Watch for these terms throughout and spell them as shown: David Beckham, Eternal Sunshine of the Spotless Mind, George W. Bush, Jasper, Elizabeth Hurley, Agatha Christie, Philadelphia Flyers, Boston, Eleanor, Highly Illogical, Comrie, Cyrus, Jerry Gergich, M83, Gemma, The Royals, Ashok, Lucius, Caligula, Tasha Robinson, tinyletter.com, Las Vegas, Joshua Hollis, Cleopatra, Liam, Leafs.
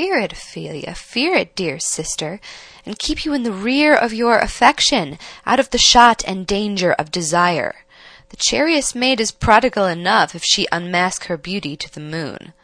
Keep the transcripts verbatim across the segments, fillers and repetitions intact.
Fear it, Ophelia, fear it, dear sister, and keep you in the rear of your affection, out of the shot and danger of desire. The chariest maid is prodigal enough if she unmask her beauty to the moon.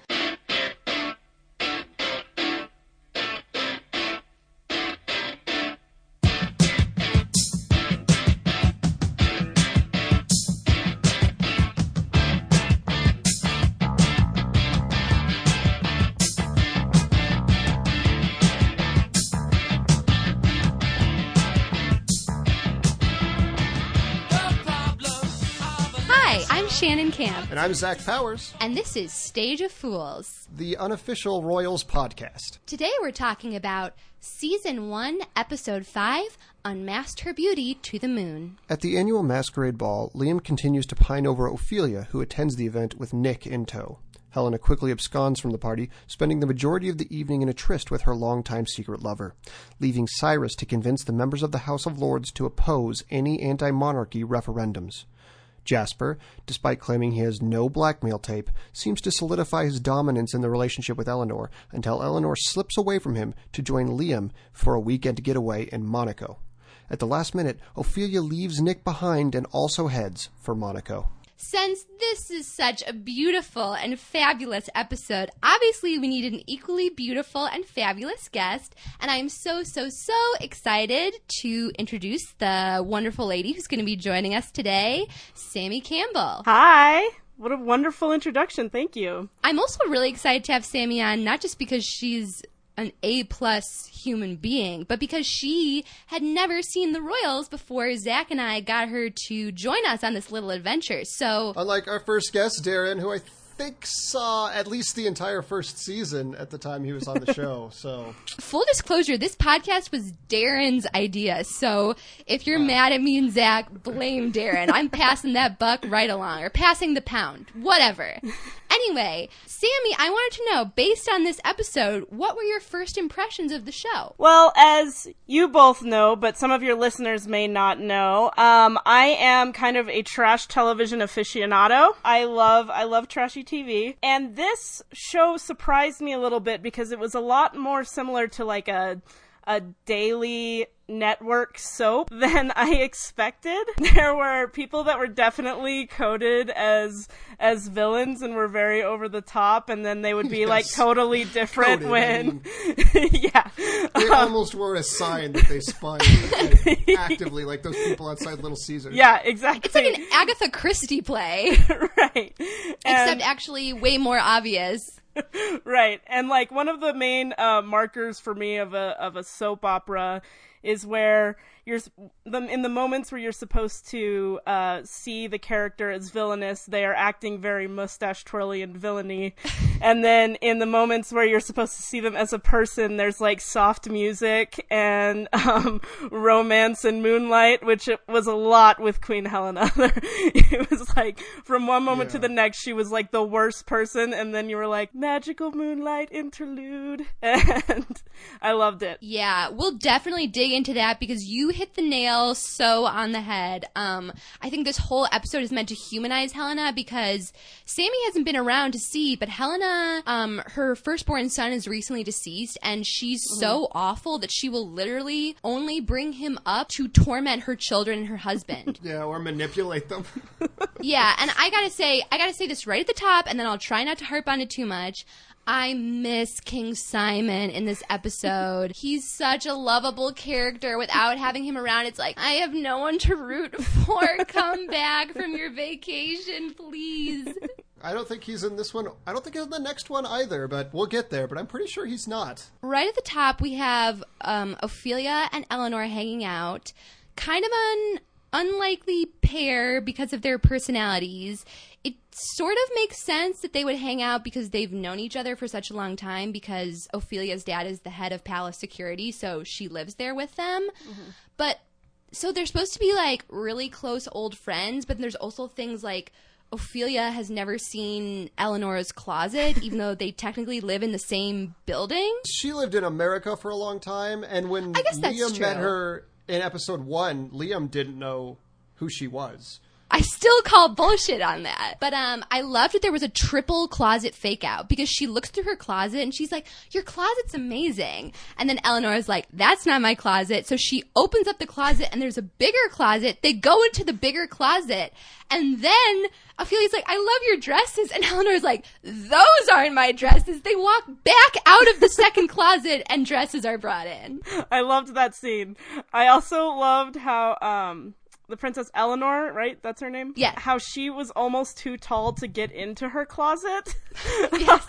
Camp. And I'm Zach Powers. And this is Stage of Fools, the unofficial Royals podcast. Today we're talking about Season one, Episode five, Unmasked Her Beauty to the Moon. At the annual masquerade ball, Liam continues to pine over Ophelia, who attends the event with Nick in tow. Helena quickly absconds from the party, spending the majority of the evening in a tryst with her longtime secret lover, leaving Cyrus to convince the members of the House of Lords to oppose any anti-monarchy referendums. Jasper, despite claiming he has no blackmail tape, seems to solidify his dominance in the relationship with Eleanor until Eleanor slips away from him to join Liam for a weekend getaway in Monaco. At the last minute, Ophelia leaves Nick behind and also heads for Monaco. Since this is such a beautiful and fabulous episode, obviously we need an equally beautiful and fabulous guest, and I'm so, so, so excited to introduce the wonderful lady who's going to be joining us today, Sammy Campbell. Hi! What a wonderful introduction. Thank you. I'm also really excited to have Sammy on, not just because she's an A-plus human being, but because she had never seen The Royals before Zach and I got her to join us on this little adventure. So, unlike our first guest, Darren, who I think saw at least the entire first season at the time he was on the show. So, full disclosure, this podcast was Darren's idea. So, if you're wow. mad at me and Zach, blame Darren. I'm passing that buck right along, or passing the pound, whatever. Anyway, Sammy, I wanted to know, based on this episode, what were your first impressions of the show? Well, as you both know, but some of your listeners may not know, um, I am kind of a trash television aficionado. I love, I love trashy T V. And this show surprised me a little bit because it was a lot more similar to like a, a daily network soap than I expected. There were people that were definitely coded as as villains and were very over the top, and then they would be yes. like totally different coded, when I mean, yeah they um, almost were a sign that they spun like, actively, like those people outside Little Caesars. Yeah, exactly. It's like an Agatha Christie play. Right. And except actually way more obvious. Right. And like one of the main uh, markers for me of a of a soap opera is where you're in the moments where you're supposed to uh, see the character as villainous, they are acting very mustache twirly and villainy. And then in the moments where you're supposed to see them as a person, there's like soft music and um, romance and moonlight, which it was a lot with Queen Helena. It was like from one moment yeah. to the next, she was like the worst person. And then you were like, magical moonlight interlude. And I loved it. Yeah, we'll definitely dig into that because you hit the nail so on the head. Um, I think this whole episode is meant to humanize Helena because Sammy hasn't been around to see, but Helena, um, her firstborn son is recently deceased, and she's mm. so awful that she will literally only bring him up to torment her children and her husband. Yeah, or manipulate them. Yeah, and I gotta say, I gotta say this right at the top, and then I'll try not to harp on it too much. I miss King Simon in this episode. He's such a lovable character. Without having him around, it's like, I have no one to root for. Come back from your vacation, please. I don't think he's in this one. I don't think he's in the next one either, but we'll get there. But I'm pretty sure he's not. Right at the top, we have um, Ophelia and Eleanor hanging out. Kind of an unlikely pair because of their personalities. It sort of makes sense that they would hang out because they've known each other for such a long time because Ophelia's dad is the head of palace security, so she lives there with them. Mm-hmm. But so they're supposed to be like really close old friends, but there's also things like Ophelia has never seen Eleanor's closet, even though they technically live in the same building. She lived in America for a long time, and when I guess that's Liam true. Met her in episode one, Liam didn't know who she was. I still call bullshit on that. But um, I loved that there was a triple closet fake out, because she looks through her closet and she's like, your closet's amazing. And then Eleanor's like, that's not my closet. So she opens up the closet and there's a bigger closet. They go into the bigger closet. And then Ophelia's like, I love your dresses. And Eleanor's like, those aren't my dresses. They walk back out of the second closet and dresses are brought in. I loved that scene. I also loved how... um. The Princess Eleanor, right? That's her name? Yeah. How she was almost too tall to get into her closet. Yes.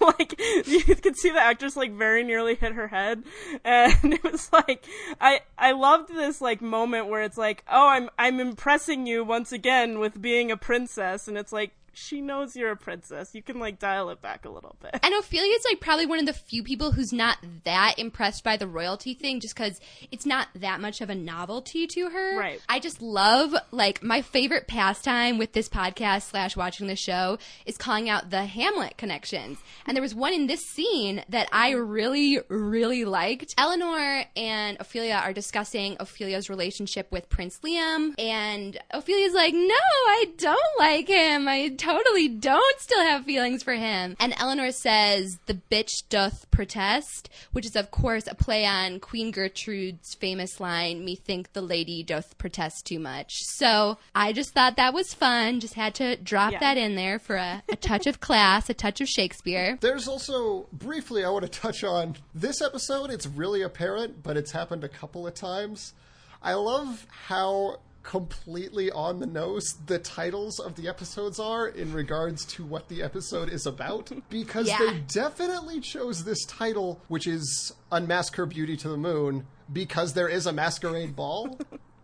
Like, you could see the actress, like, very nearly hit her head. And it was like, I I loved this, like, moment where it's like, oh, I'm I'm impressing you once again with being a princess. And it's like, she knows you're a princess. You can, like, dial it back a little bit. And Ophelia's, like, probably one of the few people who's not that impressed by the royalty thing, just because it's not that much of a novelty to her. Right. I just love, like, my favorite pastime with this podcast slash watching the show is calling out the Hamlet connections. And there was one in this scene that I really, really liked. Eleanor and Ophelia are discussing Ophelia's relationship with Prince Liam. And Ophelia's like, no, I don't like him. I totally don't still have feelings for him. And Eleanor says, the bitch doth protest, which is, of course, a play on Queen Gertrude's famous line, me think the lady doth protest too much. So I just thought that was fun. Just had to drop yeah. that in there for a, a touch of class, a touch of Shakespeare. There's also, briefly, I want to touch on this episode. It's really apparent, but it's happened a couple of times. I love how completely on the nose the titles of the episodes are in regards to what the episode is about, because yeah. they definitely chose this title, which is Unmask Her Beauty to the Moon, because there is a masquerade ball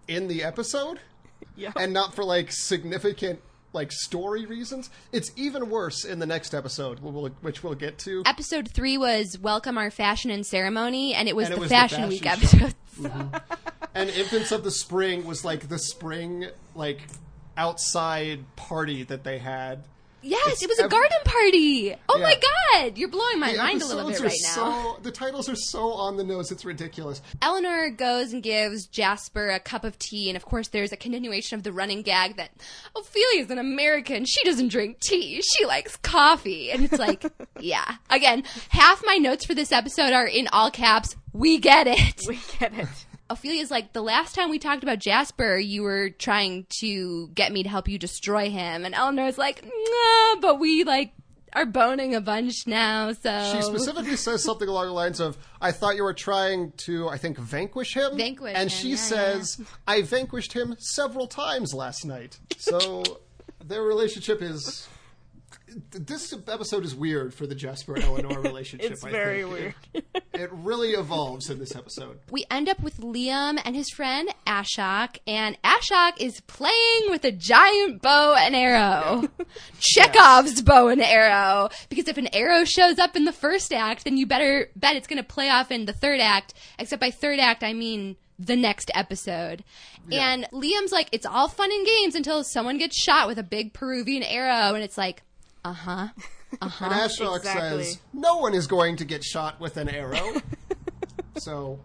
in the episode, yeah. and not for, like, significant, like, story reasons. It's even worse in the next episode, which we'll get to. Episode three was Welcome Our Fashion and Ceremony, and it was, and the, it was fashion the Fashion Week show. episode. Mm-hmm. And Infants of the Spring was, like, the spring, like, outside party that they had. Yes, it's it was ev- a garden party. Oh, yeah. my God. You're blowing my the mind a little bit right so, now. The titles are so on the nose. It's ridiculous. Eleanor goes and gives Jasper a cup of tea. And, of course, there's a continuation of the running gag that Ophelia's an American. She doesn't drink tea. She likes coffee. And it's like, yeah. Again, half my notes for this episode are in all caps. We get it. We get it. Ophelia's like, the last time we talked about Jasper, you were trying to get me to help you destroy him. And Eleanor's like, no, but we, like, are boning a bunch now, so... She specifically says something along the lines of, I thought you were trying to, I think, vanquish him? Vanquish and him, And she yeah, says, yeah. I vanquished him several times last night. So their relationship is... This episode is weird for the Jasper-Eleanor relationship. It's I very think. weird. It, it really evolves in this episode. We end up with Liam and his friend Ashok, and Ashok is playing with a giant bow and arrow. Yeah. Chekhov's yes. bow and arrow. Because if an arrow shows up in the first act, then you better bet it's going to play off in the third act. Except by third act, I mean... the next episode. Yeah. And Liam's like, it's all fun and games until someone gets shot with a big Peruvian arrow. And it's like, uh-huh, uh-huh. And Ashok exactly. says, no one is going to get shot with an arrow. So...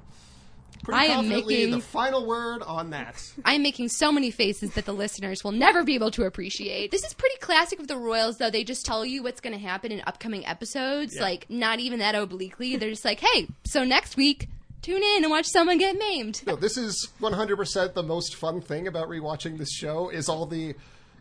I am making the final word on that. I am making so many faces that the listeners will never be able to appreciate. This is pretty classic of the Royals, though. They just tell you what's going to happen in upcoming episodes. Yeah. Like, not even that obliquely. They're just like, hey, so next week... tune in and watch someone get maimed. No, this is one hundred percent the most fun thing about rewatching this show is all the,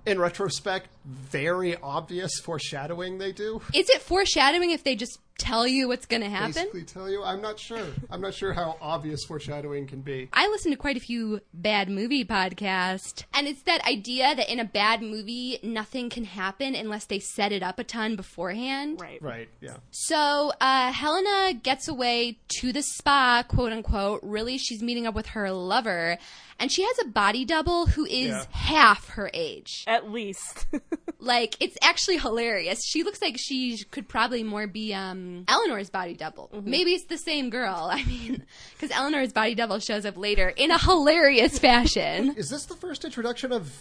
in retrospect, very obvious foreshadowing they do. Is it foreshadowing if they just tell you what's going to happen? Basically tell you? I'm not sure. I'm not sure how obvious foreshadowing can be. I listen to quite a few bad movie podcasts, and it's that idea that in a bad movie, nothing can happen unless they set it up a ton beforehand. Right. Right, yeah. So uh, Helena gets away to the spa, quote unquote. Really, she's meeting up with her lover. And she has a body double who is yeah. half her age. At least. Like, it's actually hilarious. She looks like she could probably more be um, Eleanor's body double. Mm-hmm. Maybe it's the same girl. I mean, because Eleanor's body double shows up later in a hilarious fashion. Is this the first introduction of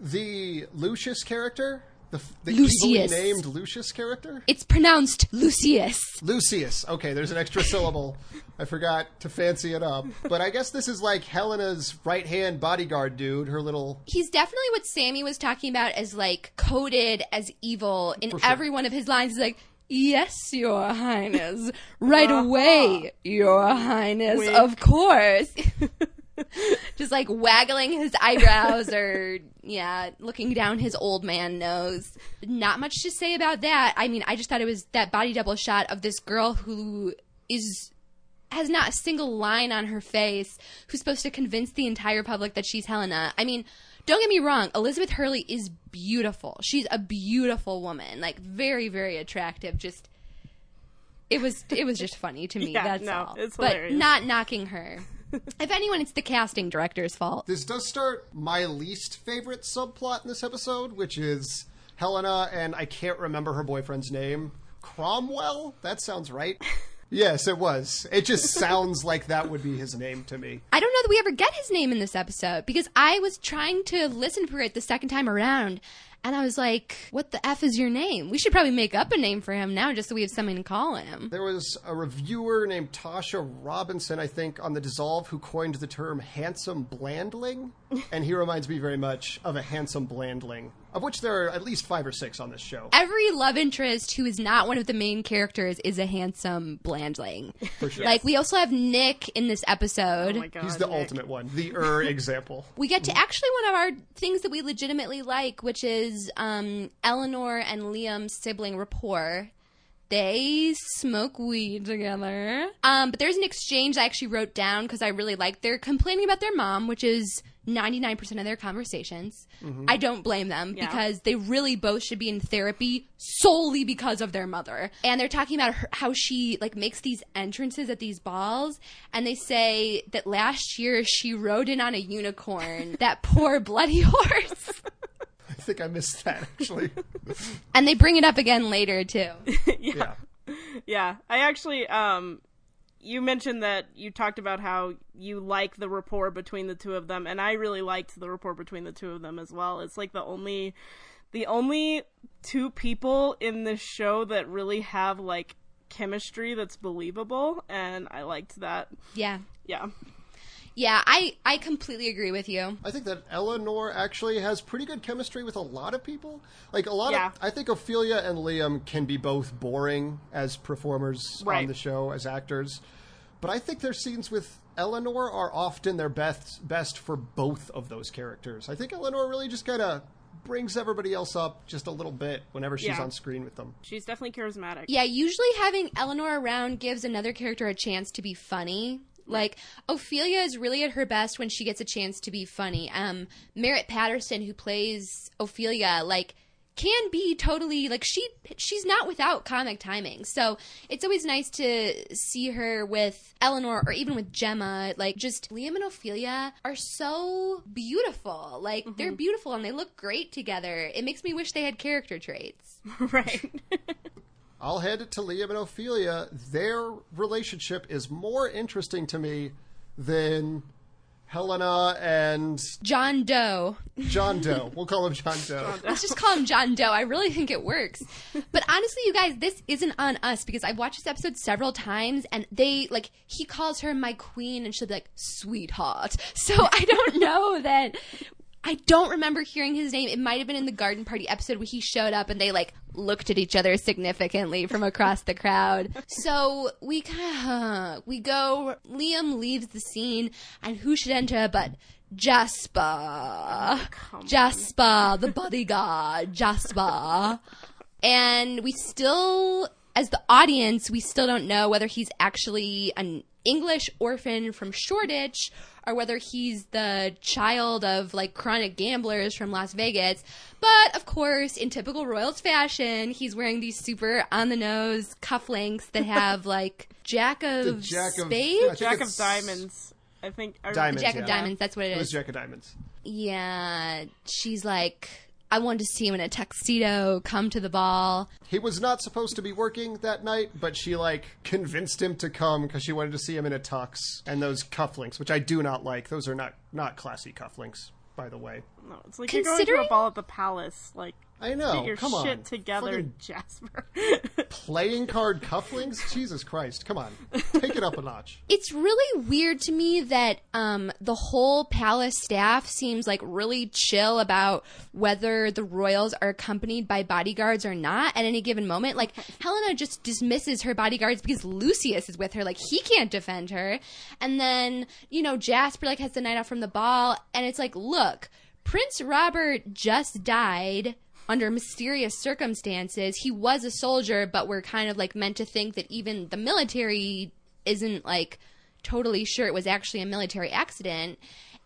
the Lucius character? The, the evilly named Lucius character? It's pronounced Lucius. Lucius. Okay, there's an extra syllable. I forgot to fancy it up. But I guess this is like Helena's right-hand bodyguard dude, her little... He's definitely what Sammy was talking about as, like, coded as evil in sure. every one of his lines. He's like, yes, your highness. Right uh-huh. away, your highness. Wink. Of course. Just like waggling his eyebrows or, yeah, looking down his old man nose. Not much to say about that. I mean, I just thought it was that body double shot of this girl who is has not a single line on her face, who's supposed to convince the entire public that she's Helena. I mean, don't get me wrong. Elizabeth Hurley is beautiful. She's a beautiful woman, like very, very attractive. Just it was it was just funny to me. Yeah, that's no, all. It's hilarious. But not knocking her. If anyone, it's the casting director's fault. This does start my least favorite subplot in this episode, which is Helena and I can't remember her boyfriend's name. Cromwell? That sounds right. Yes, it was. It just sounds like that would be his name to me. I don't know that we ever get his name in this episode because I was trying to listen for it the second time around. And I was like, what the F is your name? We should probably make up a name for him now just so we have something to call him. There was a reviewer named Tasha Robinson, I think, on The Dissolve who coined the term handsome blandling. And he reminds me very much of a handsome blandling, of which there are at least five or six on this show. Every love interest who is not one of the main characters is a handsome blandling. For sure. Like, we also have Nick in this episode. Oh my God, he's the Nick. Ultimate one. The er example. We get to actually one of our things that we legitimately like, which is Um, Eleanor and Liam's sibling rapport. They smoke weed together. Um, but there's an exchange I actually wrote down because I really liked. They're complaining about their mom, which is ninety-nine percent of their conversations. Mm-hmm. I don't blame them yeah. because they really both should be in therapy solely because of their mother. And they're talking about her, how she like makes these entrances at these balls. And they say that last year she rode in on a unicorn. That poor bloody horse. I think I missed that, actually. And they bring it up again later, too. yeah. yeah. Yeah. I actually, um, you mentioned that you talked about how you like the rapport between the two of them, and I really liked the rapport between the two of them as well. It's like the only, the only two people in this show that really have, like, chemistry that's believable, and I liked that. Yeah. Yeah. Yeah, I, I completely agree with you. I think that Eleanor actually has pretty good chemistry with a lot of people. Like, a lot yeah. of... I think Ophelia and Liam can be both boring as performers right. on the show, as actors. But I think their scenes with Eleanor are often their best, best for both of those characters. I think Eleanor really just kind of brings everybody else up just a little bit whenever she's yeah. on screen with them. She's definitely charismatic. Yeah, usually having Eleanor around gives another character a chance to be funny. Like, Ophelia is really at her best when she gets a chance to be funny. Um, Merritt Patterson, who plays Ophelia, like, can be totally, like, she she's not without comic timing. So it's always nice to see her with Eleanor or even with Gemma. Like, just Liam and Ophelia are so beautiful. Like, mm-hmm. they're beautiful and they look great together. It makes me wish they had character traits. Right. I'll hand it to Liam and Ophelia. Their relationship is more interesting to me than Helena and... John Doe. John Doe. We'll call him John Doe. John Doe. Let's just call him John Doe. I really think it works. But honestly, you guys, this isn't on us because I've watched this episode several times and they, like, he calls her my queen and she'll be like, sweetheart. So I don't know that... I don't remember hearing his name. It might have been in the garden party episode where he showed up and they, like, looked at each other significantly from across the crowd. So we kind of, we go, Liam leaves the scene, and who should enter but Jasper. Oh, Jasper, the bodyguard, Jasper. And we still, as the audience, we still don't know whether he's actually an English orphan from Shoreditch or whether he's the child of, like, chronic gamblers from Las Vegas. But, of course, in typical Royals fashion, he's wearing these super on-the-nose cufflinks that have, like, Jack of Jack Spades? Of, Jack of Diamonds, I think. Diamonds, Jack yeah. of Diamonds, that's what it is. It was Jack of Diamonds. Yeah, she's like... I wanted to see him in a tuxedo come to the ball. He was not supposed to be working that night, but she, like, convinced him to come because she wanted to see him in a tux and those cufflinks, which I do not like. Those are not, not classy cufflinks, by the way. No, it's like you're going to a ball at the palace. Like, I know. Get your Come shit on. together, fucking Jasper. Playing card cufflinks? Jesus Christ. Come on. Take it up a notch. It's really weird to me that um, the whole palace staff seems like really chill about whether the royals are accompanied by bodyguards or not at any given moment. Like, Helena just dismisses her bodyguards because Lucius is with her. Like, he can't defend her. And then, you know, Jasper, like, has the night off from the ball. And it's like, look, Prince Robert just died under mysterious circumstances. He was a soldier, but we're kind of, like, meant to think that even the military isn't, like, totally sure it was actually a military accident.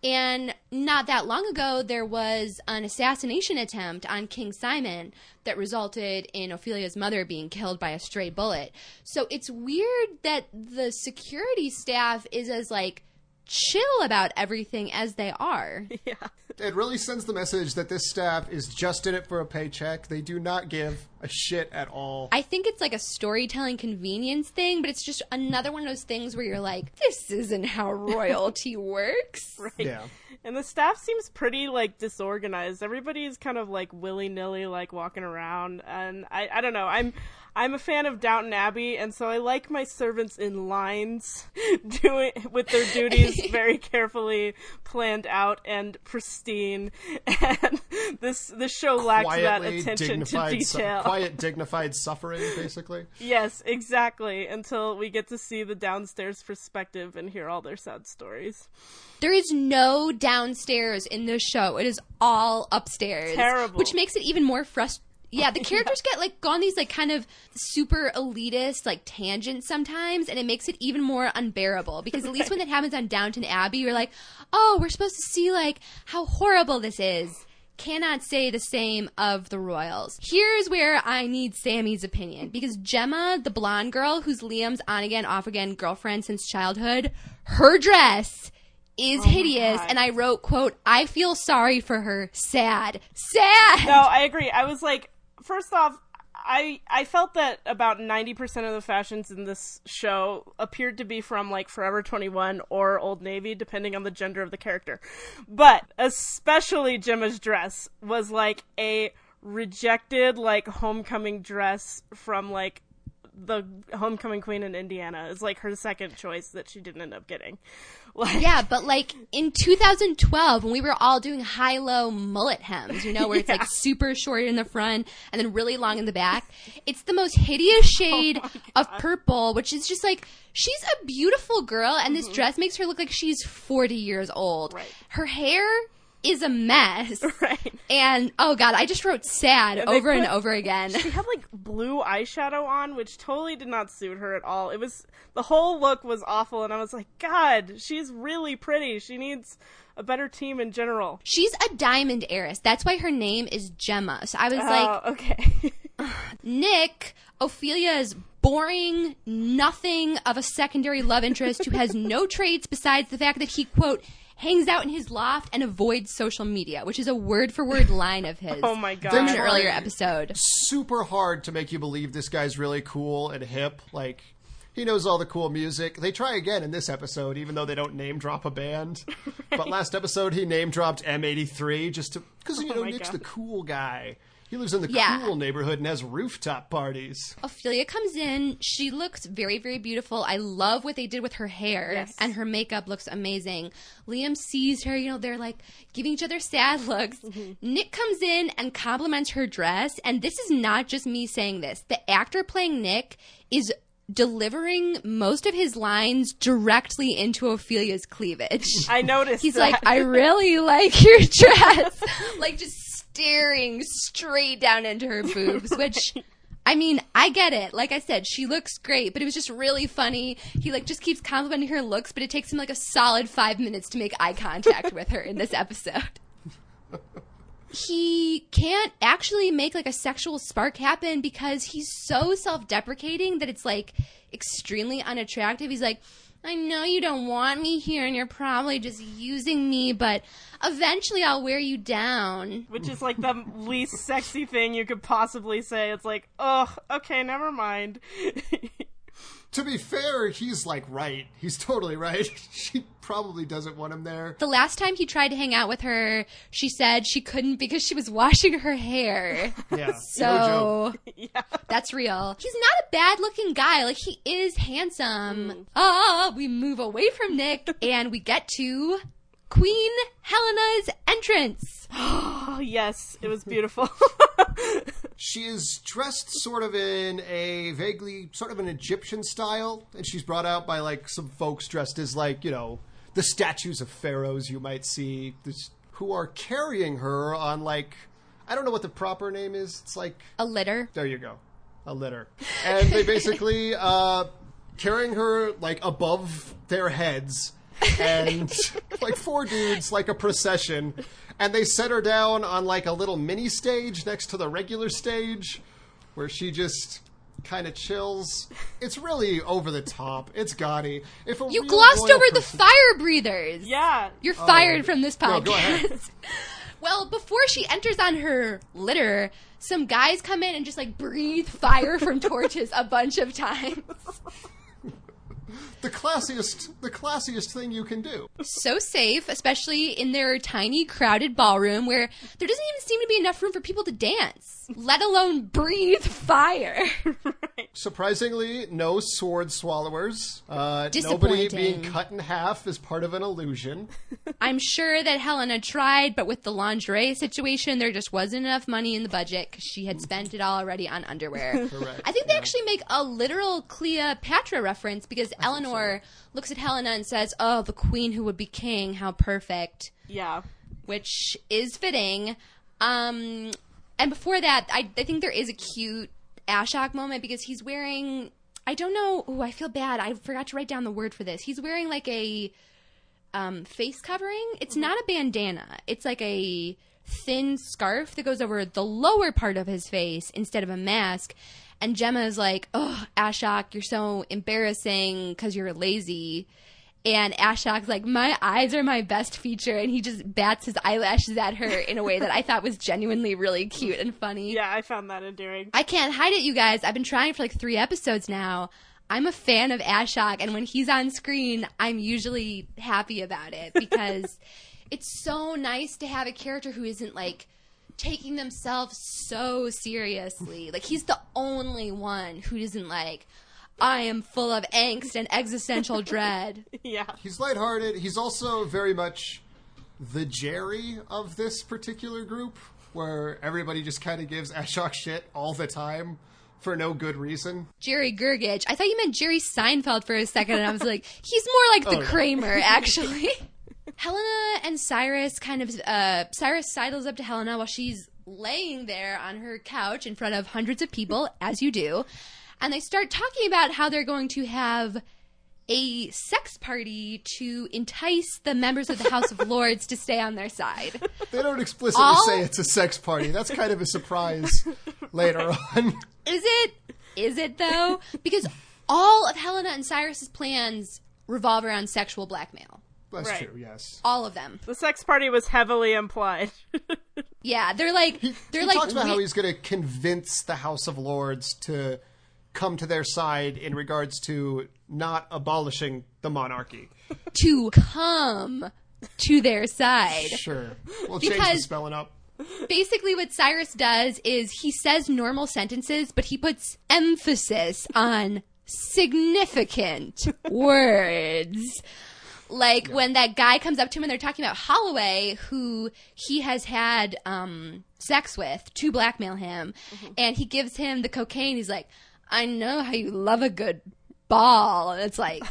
And not that long ago, there was an assassination attempt on King Simon that resulted in Ophelia's mother being killed by a stray bullet. So it's weird that the security staff is as, like, chill about everything as they are. Yeah. It really sends the message that this staff is just in it for a paycheck. They do not give a shit at all. I think it's like a storytelling convenience thing, but it's just another one of those things where you're like, this isn't how royalty works. Right. Yeah. And the staff seems pretty, like, disorganized. Everybody's kind of, like, willy-nilly, like, walking around. And I, I don't know. I'm... I'm a fan of Downton Abbey, and so I like my servants in lines, doing with their duties very carefully planned out and pristine. And this this show lacks Quietly that attention to detail. Su- quiet, dignified suffering, basically. Yes, exactly. Until we get to see the downstairs perspective and hear all their sad stories. There is no downstairs in this show. It is all upstairs. Terrible. Which makes it even more frustrating. Yeah, the characters yeah. get, like, go on these, like, kind of super elitist, like, tangents sometimes, and it makes it even more unbearable. Because at right. least when that happens on Downton Abbey, you're like, oh, we're supposed to see, like, how horrible this is. Cannot say the same of the royals. Here's where I need Sammy's opinion. Because Gemma, the blonde girl, who's Liam's on-again, off-again girlfriend since childhood, her dress is oh hideous, and I wrote, quote, I feel sorry for her. Sad. Sad! No, I agree. I was like... First off, I I felt that about ninety percent of the fashions in this show appeared to be from, like, Forever twenty-one or Old Navy, depending on the gender of the character. But especially Gemma's dress was, like, a rejected, like, homecoming dress from, like, the homecoming queen in Indiana. Is, like, her second choice that she didn't end up getting. Like... Yeah, but, like, in two thousand twelve, when we were all doing high-low mullet hems, you know, where it's, yeah. like, super short in the front and then really long in the back, it's the most hideous shade oh of purple, which is just, like, she's a beautiful girl, and this mm-hmm. dress makes her look like she's forty years old. Right. Her hair... is a mess. Right. And, oh, God, I just wrote sad and over put, and over again. She had, like, blue eyeshadow on, which totally did not suit her at all. It was, the whole look was awful, and I was like, God, she's really pretty. She needs a better team in general. She's a diamond heiress. That's why her name is Gemma. So I was oh, like... Oh, okay. Nick, Ophelia's boring, nothing of a secondary love interest who has no traits besides the fact that he, quote... hangs out in his loft and avoids social media, which is a word-for-word line of his. Oh, my God. From an earlier episode. Super hard to make you believe this guy's really cool and hip. Like, he knows all the cool music. They try again in this episode, even though they don't name-drop a band. Right. But last episode, he name-dropped M eighty-three just to... Because, you know, oh Nick's God. the cool guy. He lives in the yeah. cool neighborhood and has rooftop parties. Ophelia comes in. She looks very, very beautiful. I love what they did with her hair. Yes. And her makeup looks amazing. Liam sees her. You know, they're like giving each other sad looks. Mm-hmm. Nick comes in and compliments her dress. And this is not just me saying this. The actor playing Nick is delivering most of his lines directly into Ophelia's cleavage. I noticed He's that. like, I really like your dress. Like, just staring straight down into her boobs, which, I mean, I get it. Like I said, she looks great, but it was just really funny. He, like, just keeps complimenting her looks, but it takes him, like, a solid five minutes to make eye contact with her in this episode. He can't actually make, like, a sexual spark happen because he's so self-deprecating that it's, like, extremely unattractive. He's like, I know you don't want me here, and you're probably just using me, but eventually I'll wear you down. Which is, like, the least sexy thing you could possibly say. It's like, oh, okay, never mind. to be fair, he's like right. He's totally right. She probably doesn't want him there. The last time he tried to hang out with her, she said she couldn't because she was washing her hair. Yeah. So yeah. That's real. He's not a bad looking guy. Like, he is handsome. Mm. Oh, we move away from Nick and we get to Queen Helena's entrance. Oh, yes. It was beautiful. She is dressed sort of in a vaguely sort of an Egyptian style, and she's brought out by like some folks dressed as like, you know, the statues of pharaohs you might see, this, who are carrying her on like, I don't know what the proper name is. It's like a litter. There you go. A litter. And they basically uh, carrying her like above their heads. And like four dudes, like a procession, and they set her down on like a little mini stage next to the regular stage where she just kind of chills. It's really over the top. It's gaudy. If a you glossed over person- the fire breathers. Yeah. You're oh, fired from this podcast. No, go ahead. Well, before she enters on her litter, some guys come in and just like breathe fire from torches a bunch of times. The classiest, the classiest thing you can do. So safe, especially in their tiny, crowded ballroom where there doesn't even seem to be enough room for people to dance, let alone breathe fire. Right. Surprisingly, no sword swallowers. Uh, nobody being cut in half is part of an illusion. I'm sure that Helena tried, but with the lingerie situation, there just wasn't enough money in the budget because she had spent it all already on underwear. Correct. I think they yeah. actually make a literal Cleopatra reference because Eleanor so. looks at Helena and says, oh, the queen who would be king, how perfect. Yeah. Which is fitting. Um, and before that, I, I think there is a cute Ashok moment because he's wearing, I don't know, oh, I feel bad. I forgot to write down the word for this. He's wearing like a um, face covering. It's mm-hmm. not a bandana. It's like a thin scarf that goes over the lower part of his face instead of a mask. And Gemma is like, oh, Ashok, you're so embarrassing because you're lazy. And Ashok's like, my eyes are my best feature. And he just bats his eyelashes at her in a way that I thought was genuinely really cute and funny. Yeah, I found that endearing. I can't hide it, you guys. I've been trying for like three episodes now. I'm a fan of Ashok. And when he's on screen, I'm usually happy about it because it's so nice to have a character who isn't like taking themselves so seriously. Like, he's the only one who isn't like, I am full of angst and existential dread. Yeah. He's lighthearted. He's also very much the Jerry of this particular group, where everybody just kind of gives Ashok shit all the time for no good reason. Jerry Gergich. I thought you meant Jerry Seinfeld for a second, and I was like, he's more like the oh, Kramer, no. actually. Helena and Cyrus kind of, uh, Cyrus sidles up to Helena while she's laying there on her couch in front of hundreds of people, as you do, and they start talking about how they're going to have a sex party to entice the members of the House of Lords to stay on their side. They don't explicitly All... say it's a sex party. That's kind of a surprise later on. Is it? Is it, though? Because all of Helena and Cyrus's plans revolve around sexual blackmail. That's right. True, yes. All of them. The sex party was heavily implied. Yeah, they're like... He, they're he like, talks about we- how he's going to convince the House of Lords to come to their side in regards to not abolishing the monarchy. To come to their side. Sure. We'll change because- the spelling up. Basically what Cyrus does is he says normal sentences, but he puts emphasis on significant words. Like, yeah. when that guy comes up to him and they're talking about Holloway, who he has had um, sex with to blackmail him, mm-hmm. and he gives him the cocaine. He's like, I know how you love a good ball. And it's like,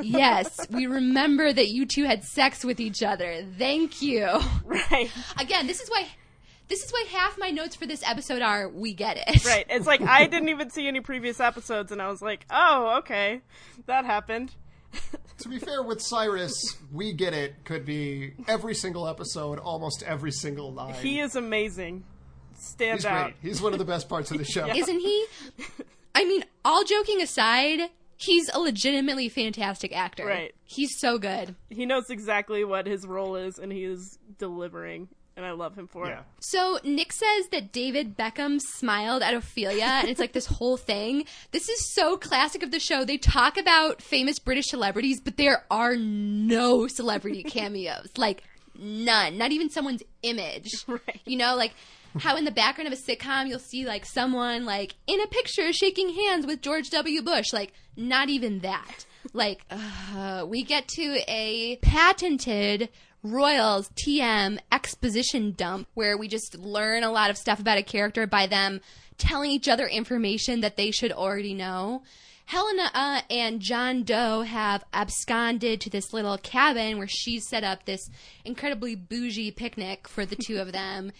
yes, we remember that you two had sex with each other. Thank you. Right. Again, this is why... This is why half my notes for this episode are, we get it. Right. It's like, I didn't even see any previous episodes, and I was like, oh, okay, that happened. To be fair, with Cyrus, we get it could be every single episode, almost every single line. He is amazing. Stand He's out. Great. He's one of the best parts of the show. Yeah. Isn't he? I mean, all joking aside, he's a legitimately fantastic actor. Right. He's so good. He knows exactly what his role is, and he is delivering and I love him for yeah. it. So Nick says that David Beckham smiled at Ophelia, and it's like this whole thing. This is so classic of the show. They talk about famous British celebrities, but there are no celebrity cameos. Like, none. Not even someone's image. Right. You know, like... how in the background of a sitcom you'll see, like, someone, like, in a picture shaking hands with George W. Bush. Like, not even that. Like, uh, we get to a patented Royals T M exposition dump where we just learn a lot of stuff about a character by them telling each other information that they should already know. Helena uh, and John Doe have absconded to this little cabin where she's set up this incredibly bougie picnic for the two of them.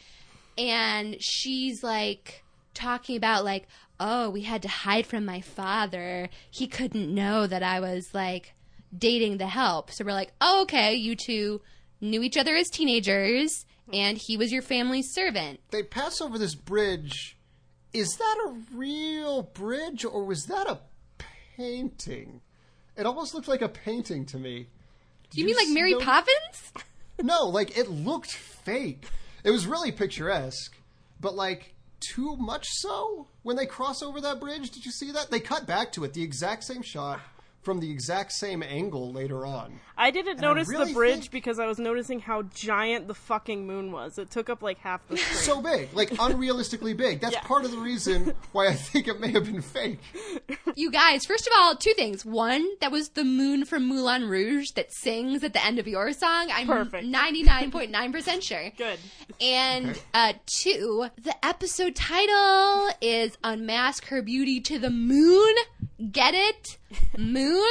And she's, like, talking about, like, oh, we had to hide from my father. He couldn't know that I was, like, dating the help. So we're like, oh, okay, you two knew each other as teenagers, and he was your family's servant. They pass over this bridge. Is that a real bridge, or was that a painting? It almost looked like a painting to me. Do you, you mean, like, Mary know- Poppins? No, like, it looked fake. It was really picturesque, but, like, too much so? When they cross over that bridge, did you see that? They cut back to it, the exact same shot, from the exact same angle later on. I didn't and notice I really the bridge think... because I was noticing how giant the fucking moon was. It took up, like, half the screen. So big. Like, unrealistically big. That's yeah. part of the reason why I think it may have been fake. You guys, first of all, two things. One, that was the moon from Moulin Rouge that sings at the end of your song. I'm Perfect. ninety-nine point nine percent sure. Good. And, okay. uh, two, the episode title is Unmask Her Beauty to the Moon. Get it? Moon?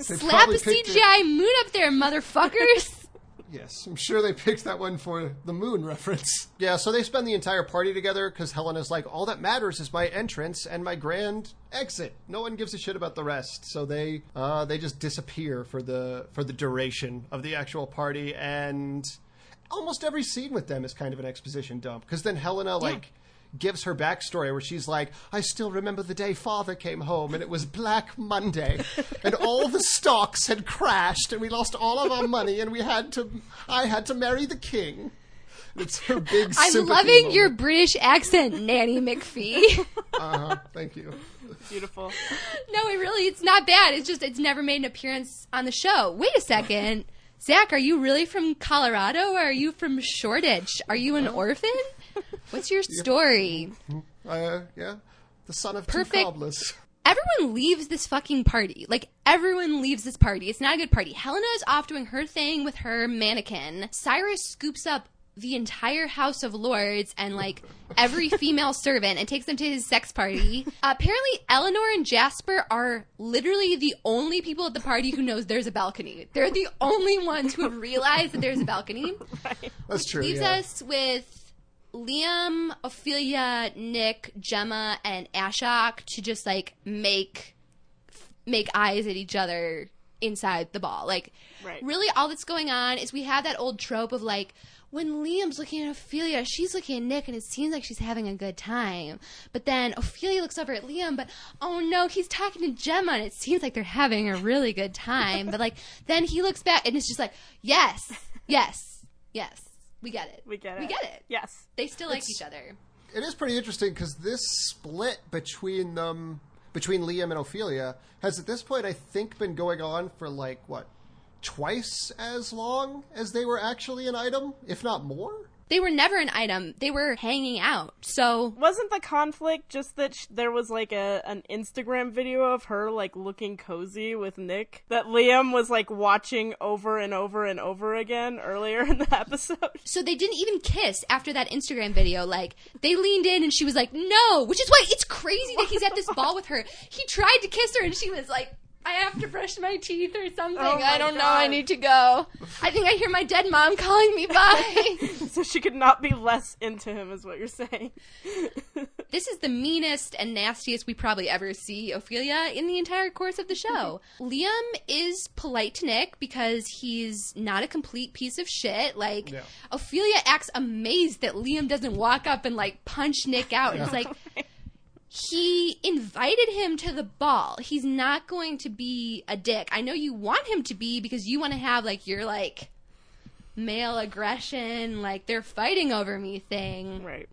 Slap a C G I it. moon up there, motherfuckers. Yes, I'm sure they picked that one for the moon reference. Yeah, so they spend the entire party together because Helena's like, all that matters is my entrance and my grand exit. No one gives a shit about the rest. So they uh, they just disappear for the for the duration of the actual party. And almost every scene with them is kind of an exposition dump because then Helena, yeah. like... gives her backstory where she's like, I still remember the day father came home and it was Black Monday and all the stocks had crashed and we lost all of our money and we had to, I had to marry the king. It's her big sympathy I'm loving moment. Your British accent, Nanny McPhee. Uh-huh. Thank you. Beautiful. No, it really, it's not bad. It's just, it's never made an appearance on the show. Wait a second. Zach, are you really from Colorado or are you from Shoreditch? Are you an orphan? What's your story? Uh, yeah. The son of Perfect. two cobblers. Everyone leaves this fucking party. Like, everyone leaves this party. It's not a good party. Helena is off doing her thing with her mannequin. Cyrus scoops up the entire House of Lords and, like, every female servant and takes them to his sex party. Uh, apparently, Eleanor and Jasper are literally the only people at the party who knows there's a balcony. They're the only ones who have realized that there's a balcony. Right. That's true, leaves yeah. us with... Liam, Ophelia, Nick, Gemma, and Ashok to just, like, make make eyes at each other inside the ball. Like, right. really all that's going on is we have that old trope of, like, when Liam's looking at Ophelia, she's looking at Nick, and it seems like she's having a good time. But then Ophelia looks over at Liam, but, oh, no, he's talking to Gemma, and it seems like they're having a really good time. But, like, then he looks back, and it's just like, yes, yes, yes. We get it. We get it. We get it. Yes. They still like it's, each other. It is pretty interesting because this split between them, between Liam and Ophelia, has at this point, I think, been going on for like, what, twice as long as they were actually an item, if not more? They were never an item. They were hanging out. So wasn't the conflict just that sh- there was like a an Instagram video of her like looking cozy with Nick that Liam was like watching over and over and over again earlier in the episode? So they didn't even kiss after that Instagram video. Like they leaned in and she was like, no, which is why it's crazy that he's at this ball with her. He tried to kiss her and she was like, I have to brush my teeth or something. Oh I don't God. know. I need to go. I think I hear my dead mom calling me by. So she could not be less into him is what you're saying. This is the meanest and nastiest we probably ever see Ophelia in the entire course of the show. Mm-hmm. Liam is polite to Nick because he's not a complete piece of shit. Like, yeah. Ophelia acts amazed that Liam doesn't walk up and, like, punch Nick out. Yeah. It's like... He invited him to the ball. He's not going to be a dick. I know you want him to be because you want to have, like, your, like, male aggression, like, they're fighting over me thing. Right.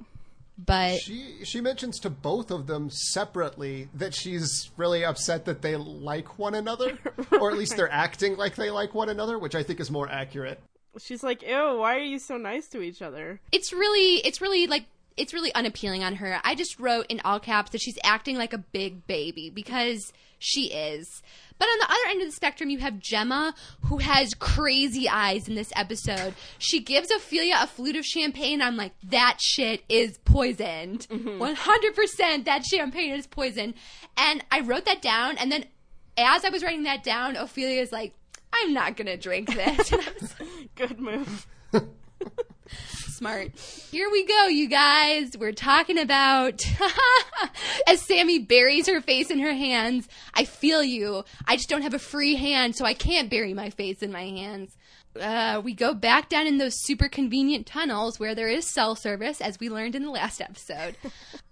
But she she mentions to both of them separately that she's really upset that they like one another, or at least they're acting like they like one another, which I think is more accurate. She's like, ew, why are you so nice to each other? It's really, it's really, like, it's really unappealing on her. I just wrote in all caps that she's acting like a big baby, because she is. But on the other end of the spectrum, you have Gemma, who has crazy eyes in this episode. She gives Ophelia a flute of champagne. I'm like, that shit is poisoned. Mm-hmm. one hundred percent that champagne is poisoned. And I wrote that down, and then as I was writing that down, Ophelia's like, I'm not going to drink this. And I was like, good move. Smart. Here we go, you guys. We're talking about as Sammy buries her face in her hands. I feel you. I just don't have a free hand, so I can't bury my face in my hands. Uh, we go back down in those super convenient tunnels where there is cell service, as we learned in the last episode.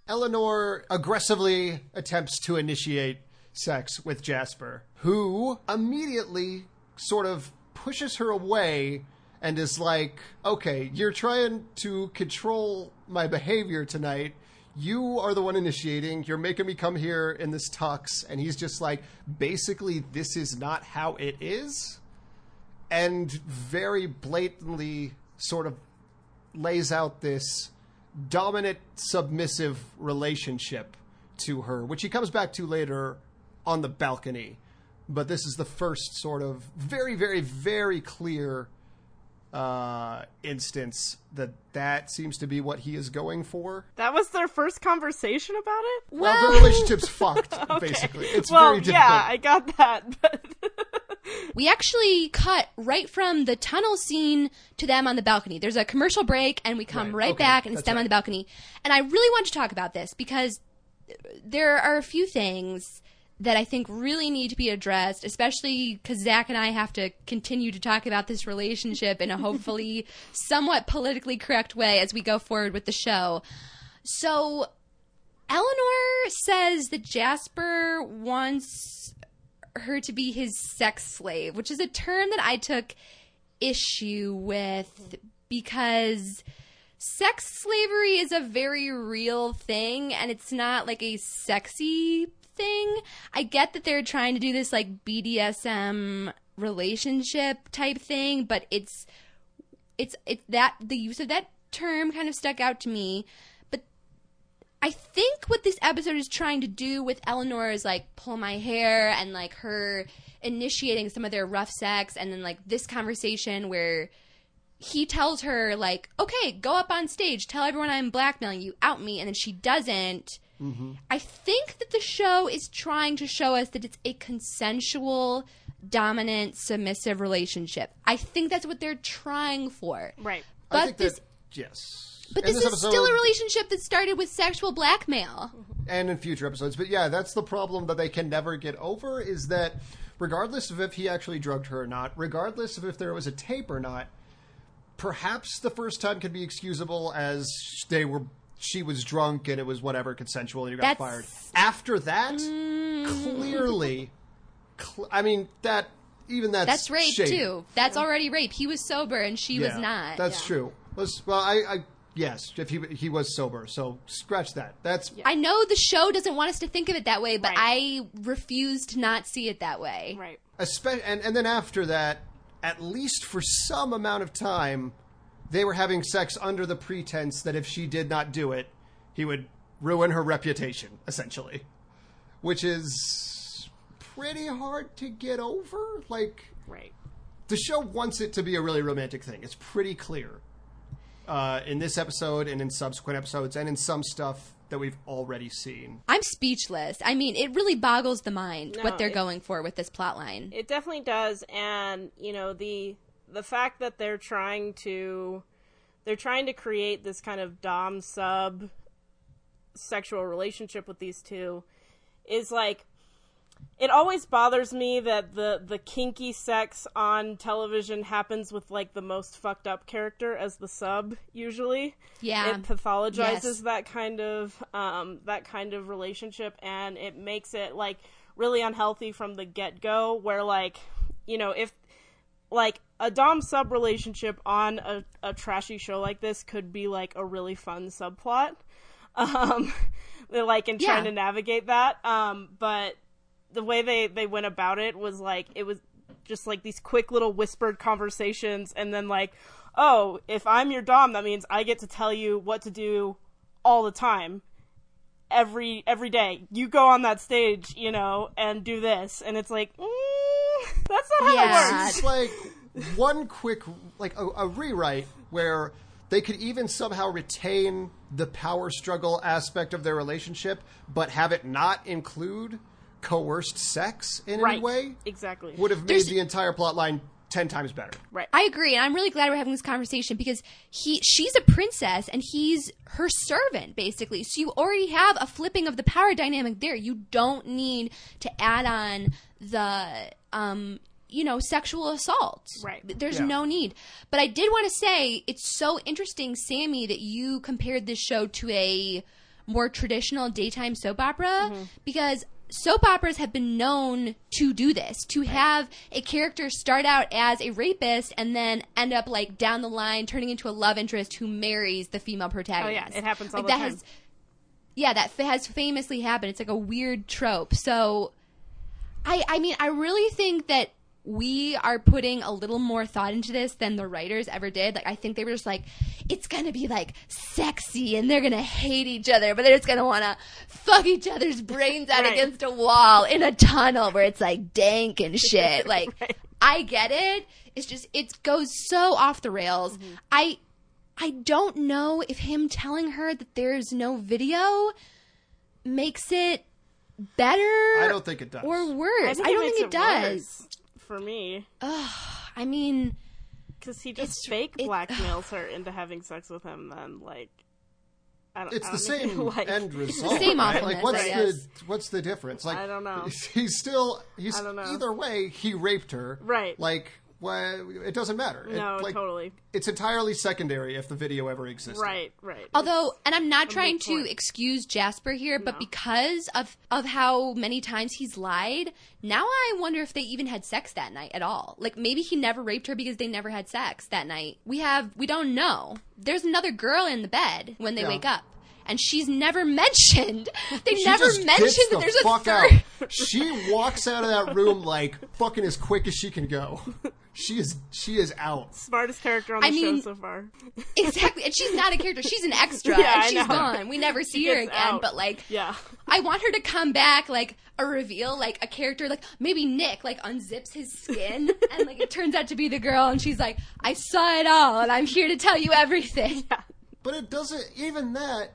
Eleanor aggressively attempts to initiate sex with Jasper, who immediately sort of pushes her away and is like, okay, you're trying to control my behavior tonight. You are the one initiating. You're making me come here in this tux. And he's just like, basically, this is not how it is. And very blatantly sort of lays out this dominant, submissive relationship to her, which he comes back to later on the balcony. But this is the first sort of very, very, very clear uh, instance that that seems to be what he is going for. That was their first conversation about it? Well, well the relationship's fucked, okay. Basically. It's well, very difficult. Yeah, I got that. But we actually cut right from the tunnel scene to them on the balcony. There's a commercial break, and we come right, right okay. back, and it's That's them right. on the balcony. And I really want to talk about this, because there are a few things that I think really need to be addressed, especially because Zach and I have to continue to talk about this relationship in a hopefully somewhat politically correct way as we go forward with the show. So Eleanor says that Jasper wants her to be his sex slave, which is a term that I took issue with, because sex slavery is a very real thing, and it's not like a sexy thing. I get that they're trying to do this like B D S M relationship type thing, but it's it's it's that the use of that term kind of stuck out to me. But I think what this episode is trying to do with Eleanor is like pull my hair and like her initiating some of their rough sex, and then like this conversation where he tells her like, okay, go up on stage, tell everyone I'm blackmailing you, out me, and then she doesn't. Mm-hmm. I think that the show is trying to show us that it's a consensual, dominant, submissive relationship. I think that's what they're trying for. Right. But I think this, that, yes. But this, this is episode, still a relationship that started with sexual blackmail. And in future episodes. But yeah, that's the problem that they can never get over, is that regardless of if he actually drugged her or not, regardless of if there was a tape or not, perhaps the first time could be excusable as they were she was drunk and it was whatever, consensual, and you got That's... fired. After that, mm. clearly, cl- I mean, that, even that's That's rape, shady. Too. That's already rape. He was sober and she yeah, was not. That's yeah. true. Let's, well, I, I, yes, if he he was sober, so scratch that. That's. Yeah. I know the show doesn't want us to think of it that way, but right. I refuse to not see it that way. Right. Espe- and, and then after that, at least for some amount of time, they were having sex under the pretense that if she did not do it, he would ruin her reputation, essentially. Which is pretty hard to get over. Like, right. The show wants it to be a really romantic thing. It's pretty clear uh, in this episode and in subsequent episodes and in some stuff that we've already seen. I'm speechless. I mean, it really boggles the mind no, what they're it, going for with this plotline. It definitely does. And, you know, the... the fact that they're trying to they're trying to create this kind of dom sub sexual relationship with these two is like, it always bothers me that the the kinky sex on television happens with like the most fucked up character as the sub, usually. Yeah. It pathologizes yes. that kind of um that kind of relationship, and it makes it like really unhealthy from the get-go, where like, you know, if like a dom-sub relationship on a, a trashy show like this could be, like, a really fun subplot. Um, like, in trying yeah. to navigate that. Um, but the way they, they went about it was, like, it was just, like, these quick little whispered conversations. And then, like, oh, if I'm your dom, that means I get to tell you what to do all the time. Every every day, you go on that stage, you know, and do this, and it's like, mm, that's not how yeah. it works. It's like one quick, like a, a rewrite where they could even somehow retain the power struggle aspect of their relationship, but have it not include coerced sex in right. any way. Exactly, would have made There's... the entire plot line ten times better. Right, I agree, and I'm really glad we're having this conversation because he, she's a princess, and he's her servant, basically. So you already have a flipping of the power dynamic there. You don't need to add on the, um, you know, sexual assault. Right. There's yeah. no need. But I did want to say it's so interesting, Sammy, that you compared this show to a more traditional daytime soap opera mm-hmm. because soap operas have been known to do this, to right. have a character start out as a rapist and then end up, like, down the line turning into a love interest who marries the female protagonist. Oh, yeah. It happens all like, the that time. Has, yeah, that f- has famously happened. It's like a weird trope. So, I, I mean, I really think that we are putting a little more thought into this than the writers ever did. Like, I think they were just like, it's going to be, like, sexy and they're going to hate each other, but they're just going to want to fuck each other's brains out right. against a wall in a tunnel where it's, like, dank and shit. Like, right. I get it. It's just, it goes so off the rails. Mm-hmm. I, I don't know if him telling her that there's no video makes it better. I don't think it does. Or worse. I, I don't think it, it does. Worse. For me. Ugh, I mean... Because he just fake it, blackmails her into having sex with him then, like... I don't, it's I don't the same like, end result. It's the same right? Like, what's, right? the, yes. what's the difference? Like, I don't know. He's still... He's, I don't know. Either way, he raped her. Right. Like, well, it doesn't matter. No, it, like, totally. It's entirely secondary if the video ever existed. Right, right. Although, and I'm not trying to point. excuse Jasper here, but no. because of, of how many times he's lied, now I wonder if they even had sex that night at all. Like, maybe he never raped her because they never had sex that night. We have, we don't know. There's another girl in the bed when they yeah. wake up. And she's never mentioned. They she never mentioned the that there's fuck a third. Out. She walks out of that room like fucking as quick as she can go. She is she is out. Smartest character on the I mean, show so far. Exactly. And she's not a character. She's an extra. Yeah, and I she's know. Gone. We never see her again. Out. But like yeah. I want her to come back like a reveal, like a character like maybe Nick like unzips his skin and like it turns out to be the girl and she's like, I saw it all and I'm here to tell you everything. Yeah. But it doesn't even that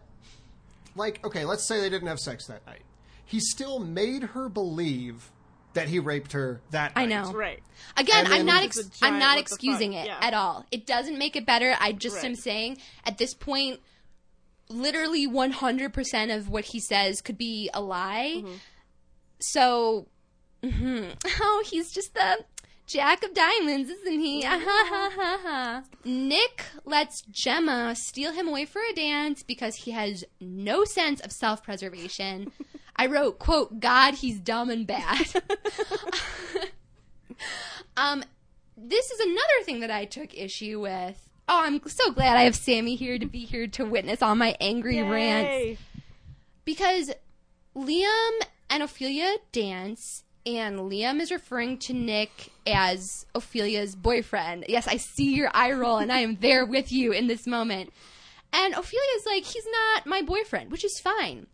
like, okay, let's say they didn't have sex that night. He still made her believe that he raped her that night. I know. Right. Again, I'm not, ex- I'm not excusing it yeah. at all. It doesn't make it better. I just right. am saying at this point, literally one hundred percent of what he says could be a lie. Mm-hmm. So, mm-hmm. oh, he's just the Jack of diamonds, isn't he? Ah, ha, ha, ha, ha. Nick lets Gemma steal him away for a dance because he has no sense of self-preservation. I wrote, quote, God, he's dumb and bad. um, this is another thing that I took issue with. Oh, I'm so glad I have Sammy here to be here to witness all my angry Yay. Rants. Because Liam and Ophelia dance. And Liam is referring to Nick as Ophelia's boyfriend. Yes, I see your eye roll, and I am there with you in this moment. And Ophelia's like, he's not my boyfriend, which is fine.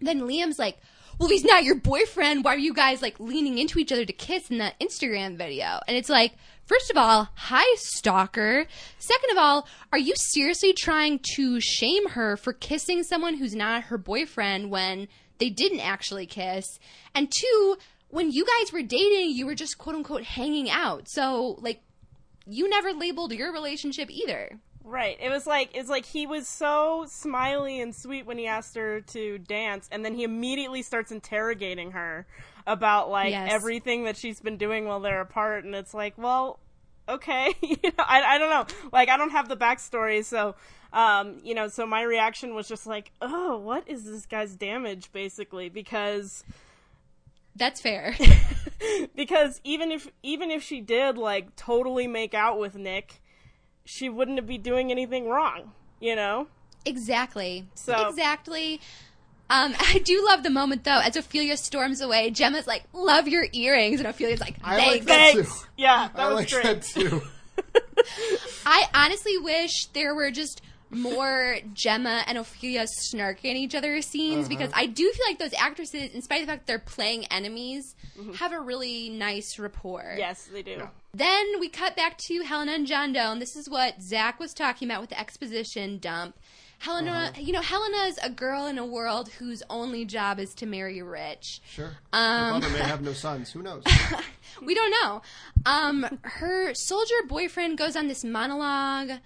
Then Liam's like, well, he's not your boyfriend. Why are you guys, like, leaning into each other to kiss in that Instagram video? And it's like, first of all, hi, stalker. Second of all, are you seriously trying to shame her for kissing someone who's not her boyfriend when they didn't actually kiss? And two... when you guys were dating, you were just, quote-unquote, hanging out. So, like, you never labeled your relationship either. Right. It was like it's like he was so smiley and sweet when he asked her to dance, and then he immediately starts interrogating her about, like, yes. everything that she's been doing while they're apart. And it's like, well, okay. you know, I, I don't know. Like, I don't have the backstory, so... Um, you know, so my reaction was just like, oh, what is this guy's damage, basically? Because... That's fair. Because even if even if she did, like, totally make out with Nick, she wouldn't be doing anything wrong, you know? Exactly. So. Exactly. Um, I do love the moment, though, as Ophelia storms away, Gemma's like, love your earrings, and Ophelia's like, thanks. I like that, too. Yeah, that I was like great. That too. I honestly wish there were just more Gemma and Ophelia snarking at each other's scenes, uh-huh. because I do feel like those actresses, in spite of the fact that they're playing enemies, mm-hmm. have a really nice rapport. Yes, they do. Yeah. Then we cut back to Helena and John Doe, and this is what Zach was talking about with the exposition dump. Helena, uh-huh. you know, Helena's a girl in a world whose only job is to marry rich. Sure. Um, her mother may have no sons. Who knows? We don't know. Um, her soldier boyfriend goes on this monologue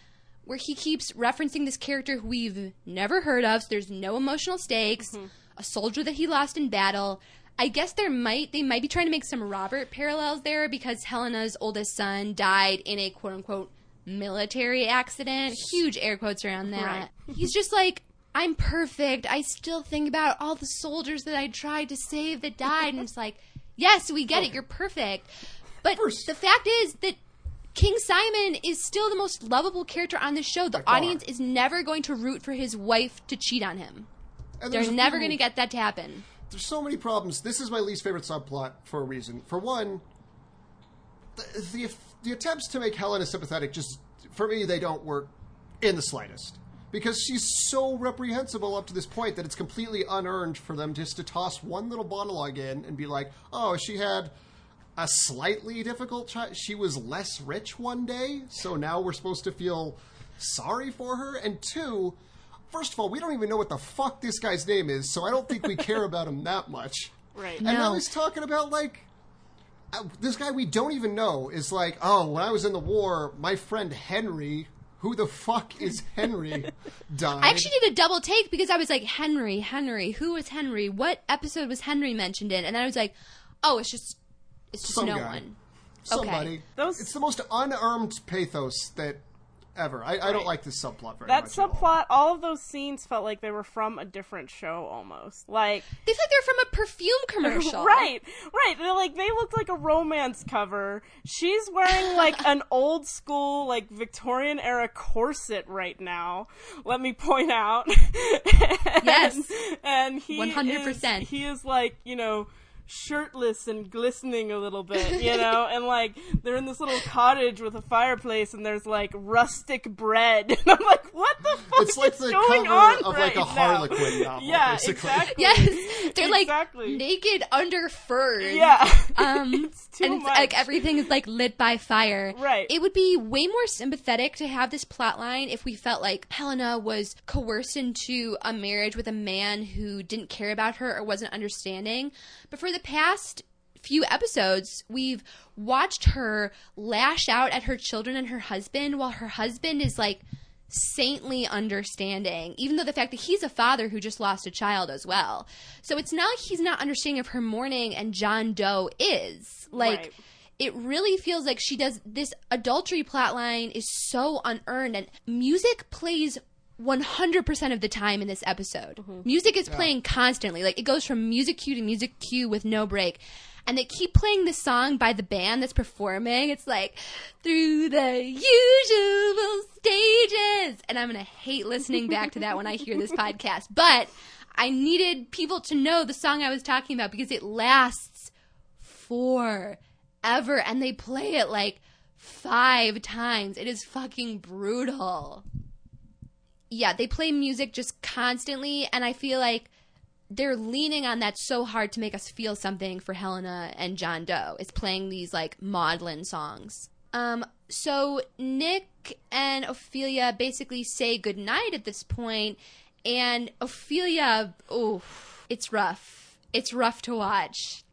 where he keeps referencing this character who we've never heard of, so there's no emotional stakes, mm-hmm. a soldier that he lost in battle. I guess there might they might be trying to make some Robert parallels there because Helena's oldest son died in a quote-unquote military accident. Huge air quotes around that. Right. He's just like, I'm perfect. I still think about all the soldiers that I tried to save that died. And it's like, yes, we get okay. it. You're perfect. But the fact is that King Simon is still the most lovable character on this show. The By audience far. Is never going to root for his wife to cheat on him. And They're never going to get that to happen. There's so many problems. This is my least favorite subplot for a reason. For one, the, the, the attempts to make Helena sympathetic, just for me, they don't work in the slightest. Because she's so reprehensible up to this point that it's completely unearned for them just to toss one little monologue in and be like, oh, she had a slightly difficult child. She was less rich one day, so now we're supposed to feel sorry for her. And two, first of all, we don't even know what the fuck this guy's name is, so I don't think we care about him that much. Right. And no. now he's talking about, like, uh, this guy we don't even know is like, oh, when I was in the war, my friend Henry, who the fuck is Henry, died. I actually did a double take because I was like, Henry, Henry, who was Henry? What episode was Henry mentioned in? And then I was like, oh, it's just... It's just Some no guy. One. Somebody. Okay. Those... It's the most unearned pathos that ever. I, I right. don't like this subplot very that much. That subplot, all. all of those scenes felt like they were from a different show almost. Like they felt like they were from a perfume commercial. Right, right. They're like they looked like a romance cover. She's wearing like an old school like Victorian era corset right now. Let me point out. and, yes. And he one hundred percent. Is, he is like, you know, shirtless and glistening a little bit, you know, and like they're in this little cottage with a fireplace and there's like rustic bread and I'm like, what the fuck it's is like the going on of right like a Harlequin now? Novel, yeah, basically. Exactly. Yes, they're like exactly. naked under furs. Yeah, um, it's too and it's, much. Like everything is like lit by fire. Right. It would be way more sympathetic to have this plot line if we felt like Helena was coerced into a marriage with a man who didn't care about her or wasn't understanding, but for the past few episodes, we've watched her lash out at her children and her husband while her husband is like saintly understanding, even though the fact that he's a father who just lost a child as well. So it's not like he's not understanding of her mourning and John Doe is. Like, right. It really feels like she does this adultery plotline is so unearned, and music plays one hundred percent of the time in this episode. Mm-hmm. Music is yeah. playing constantly. Like, it goes from music cue to music cue with no break. And they keep playing this song by the band that's performing. It's like, through the usual stages. And I'm going to hate listening back to that when I hear this podcast. But I needed people to know the song I was talking about because it lasts forever. And they play it like five times. It is fucking brutal. Yeah, they play music just constantly, and I feel like they're leaning on that so hard to make us feel something for Helena and John Doe, is playing these, like, maudlin songs. Um, so Nick and Ophelia basically say goodnight at this point, and Ophelia, oh, it's rough. It's rough to watch.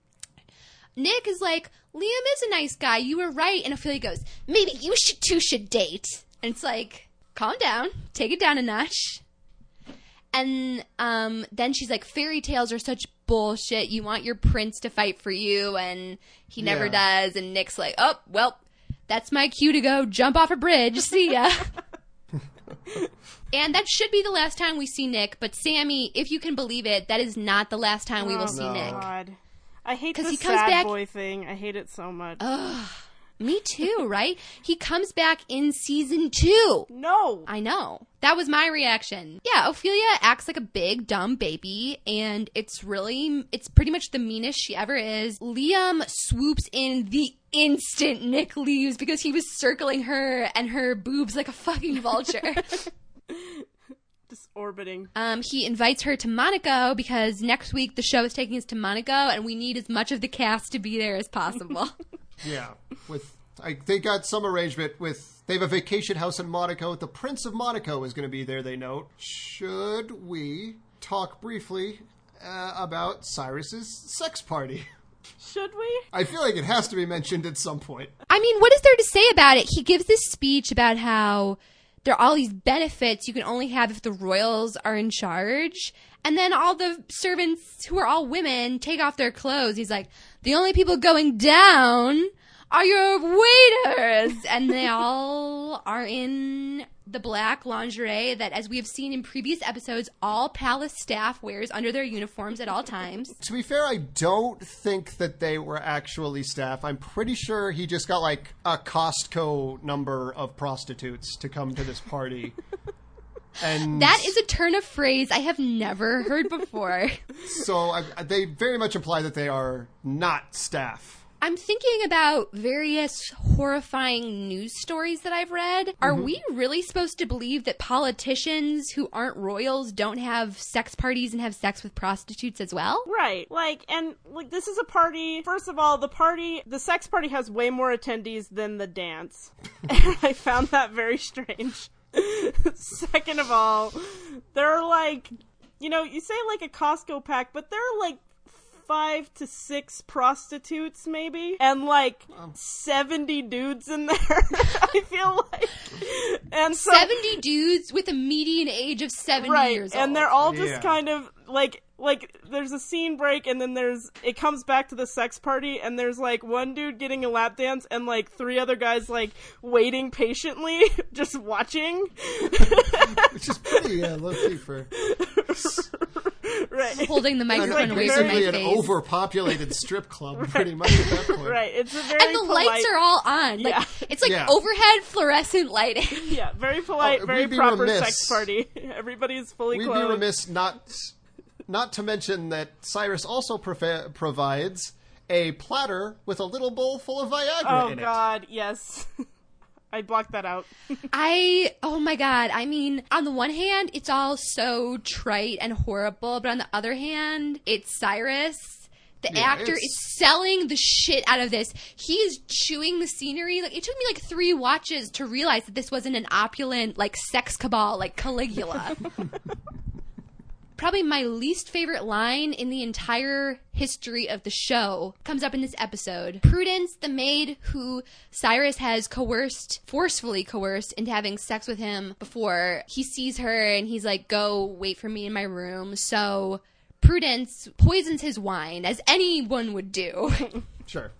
Nick is like, Liam is a nice guy, you were right, and Ophelia goes, maybe you should two should date. And it's like... calm down, take it down a notch. And um, then she's like, fairy tales are such bullshit. You want your prince to fight for you, and he never yeah. does. And Nick's like, oh, well, that's my cue to go jump off a bridge. See ya. And that should be the last time we see Nick. But Sammy, if you can believe it, that is not the last time oh, we will see God. Nick. I hate the sad back... boy thing. I hate it so much. Ugh. Me too, right? He comes back in season two. No. I know. That was my reaction. Yeah, Ophelia acts like a big, dumb baby, and it's really, it's pretty much the meanest she ever is. Liam swoops in the instant Nick leaves because he was circling her and her boobs like a fucking vulture. Just orbiting. Um, he invites her to Monaco because next week the show is taking us to Monaco, and we need as much of the cast to be there as possible. Yeah, with I, they got some arrangement with, they have a vacation house in Monaco. The Prince of Monaco is going to be there, they note. Should we talk briefly uh, about Cyrus's sex party? Should we? I feel like it has to be mentioned at some point. I mean, what is there to say about it? He gives this speech about how there are all these benefits you can only have if the royals are in charge. And then all the servants, who are all women, take off their clothes. He's like, the only people going down are your waiters. And they all are in the black lingerie that, as we have seen in previous episodes, all palace staff wears under their uniforms at all times. To be fair, I don't think that they were actually staff. I'm pretty sure he just got, like, a Costco number of prostitutes to come to this party. And that is a turn of phrase I have never heard before. So I, they very much imply that they are not staff. I'm thinking about various horrifying news stories that I've read. Are mm-hmm. we really supposed to believe that politicians who aren't royals don't have sex parties and have sex with prostitutes as well? Right. Like, and like, this is a party. First of all, the party, the sex party has way more attendees than the dance. And I found that very strange. Second of all, they're like, you know, you say like a Costco pack, but they're like five to six prostitutes maybe, and like um. seventy dudes in there. I feel like, and so, seventy dudes with a median age of seventy right, years old, and they're all just yeah. kind of like. Like, there's a scene break, and then there's, it comes back to the sex party, and there's, like, one dude getting a lap dance, and, like, three other guys, like, waiting patiently, just watching. Which is pretty uh, low-key for... Right. Holding the microphone away from my face. It's an overpopulated strip club, right. pretty much at that point. Right, it's a very And the polite... lights are all on. Like, yeah. It's, like, yeah. overhead fluorescent lighting. Yeah, very polite, oh, very proper remiss. Sex party. Everybody's fully we'd clothed. We'd be remiss not... Not to mention that Cyrus also profi- provides a platter with a little bowl full of Viagra oh, in it. Oh, God, yes. I blocked that out. I, oh my God. I mean, on the one hand, it's all so trite and horrible. But on the other hand, it's Cyrus. The yeah, actor it's... is selling the shit out of this. He is chewing the scenery. Like, it took me like three watches to realize that this wasn't an opulent, like, sex cabal, like Caligula. Probably my least favorite line in the entire history of the show comes up in this episode. Prudence, the maid who Cyrus has coerced, forcefully coerced into having sex with him before, he sees her and he's like, go wait for me in my room. So Prudence poisons his wine, as anyone would do. Sure.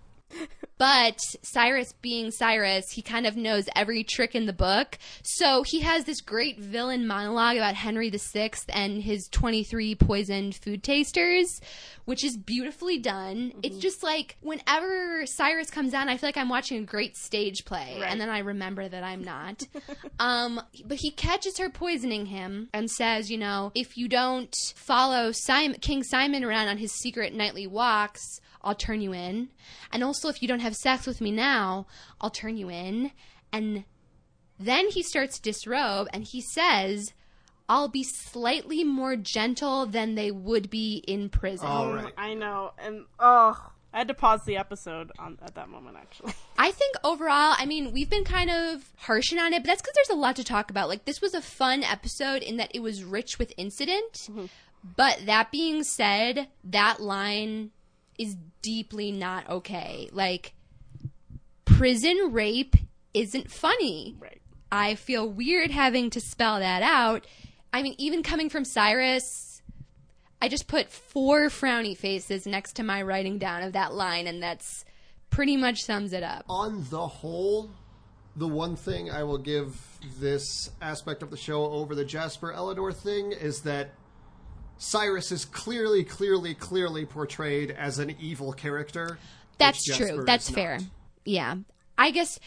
But Cyrus being Cyrus, he kind of knows every trick in the book. So he has this great villain monologue about Henry the Sixth and his twenty-three poisoned food tasters, which is beautifully done. Mm-hmm. It's just like whenever Cyrus comes on, I feel like I'm watching a great stage play. Right. And then I remember that I'm not. um, but he catches her poisoning him and says, you know, if you don't follow Simon, King Simon around on his secret nightly walks, I'll turn you in. And also, if you don't have sex with me now, I'll turn you in. And then he starts to disrobe, and he says, I'll be slightly more gentle than they would be in prison. All right. I know. And, oh, I had to pause the episode on, at that moment, actually. I think overall, I mean, we've been kind of harshing on it, but that's because there's a lot to talk about. Like, this was a fun episode in that it was rich with incident. Mm-hmm. But that being said, that line... is deeply not okay. Like, prison rape isn't funny. Right. I feel weird having to spell that out. I mean, even coming from Cyrus, I just put four frowny faces next to my writing down of that line, and that's pretty much sums it up. On the whole, the one thing I will give this aspect of the show over the Jasper Eleanor thing is that Cyrus is clearly, clearly, clearly portrayed as an evil character. That's true. That's fair. Yeah. I guess,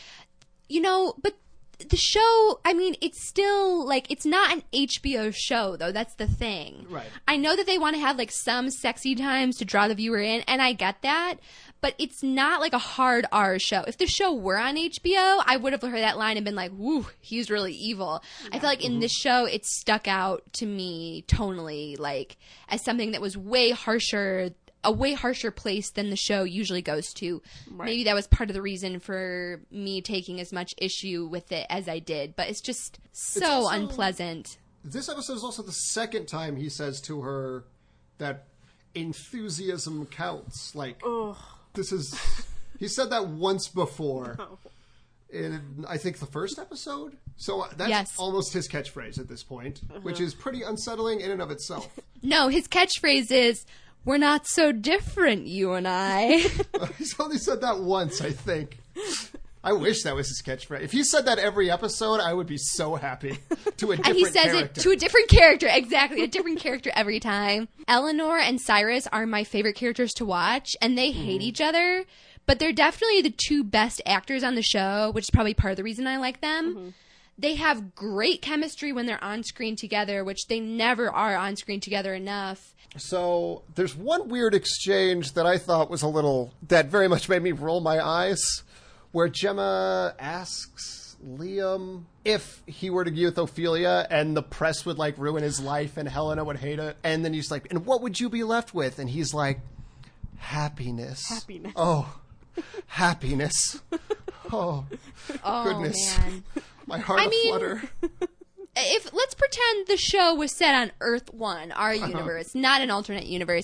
you know, but the show, I mean, it's still, like, it's not an H B O show, though. That's the thing. Right. I know that they want to have, like, some sexy times to draw the viewer in, and I get that, but it's not, like, a hard R show. If the show were on H B O, I would have heard that line and been like, woo, he's really evil. Yeah. I feel like in this show, it stuck out to me tonally, like, as something that was way harsher a way harsher place than the show usually goes to. Right. Maybe that was part of the reason for me taking as much issue with it as I did, but it's just so it's also, unpleasant. This episode is also the second time he says to her that enthusiasm counts. Like, ugh. This is... He said that once before. No. In, I think, the first episode. So that's yes. almost his catchphrase at this point, uh-huh. which is pretty unsettling in and of itself. No, his catchphrase is... We're not so different, you and I. He's only said that once, I think. I wish that was his catchphrase. If he said that every episode, I would be so happy. To a different character. And he says character. It to a different character, exactly. A different character every time. Eleanor and Cyrus are my favorite characters to watch, and they hate mm. each other. But they're definitely the two best actors on the show, which is probably part of the reason I like them. Mm-hmm. They have great chemistry when they're on screen together, which they never are on screen together enough. So there's one weird exchange that I thought was a little, that very much made me roll my eyes, where Gemma asks Liam if he were to get with Ophelia and the press would like ruin his life and Helena would hate it. And then he's like, and what would you be left with? And he's like, happiness. Happiness. Oh, happiness. Oh, oh, goodness. Man. My heart I mean, aflutter. If let's pretend the show was set on Earth One, our uh-huh. universe, not an alternate universe.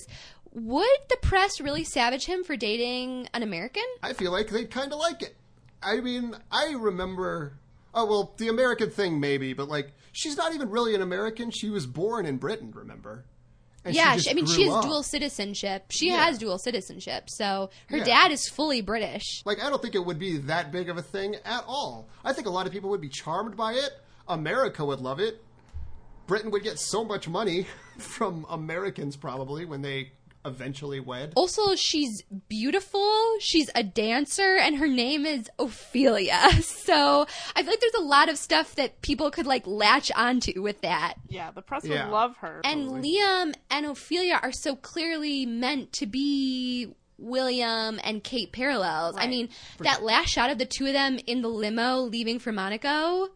Would the press really savage him for dating an American? I feel like they'd kind of like it. I mean, I remember. Oh well, the American thing maybe, but like she's not even really an American. She was born in Britain, remember? And yeah, she I mean, she has up. dual citizenship. She yeah. has dual citizenship, so her yeah. dad is fully British. Like, I don't think it would be that big of a thing at all. I think a lot of people would be charmed by it. America would love it. Britain would get so much money from Americans, probably, when they eventually wed. Also, she's beautiful, she's a dancer, and her name is Ophelia. So I feel like there's a lot of stuff that people could like latch onto with that. Yeah, the press yeah. would love her. And probably. Liam and Ophelia are so clearly meant to be William and Kate parallels. Right. I mean, for that sure. last shot of the two of them in the limo leaving for Monaco,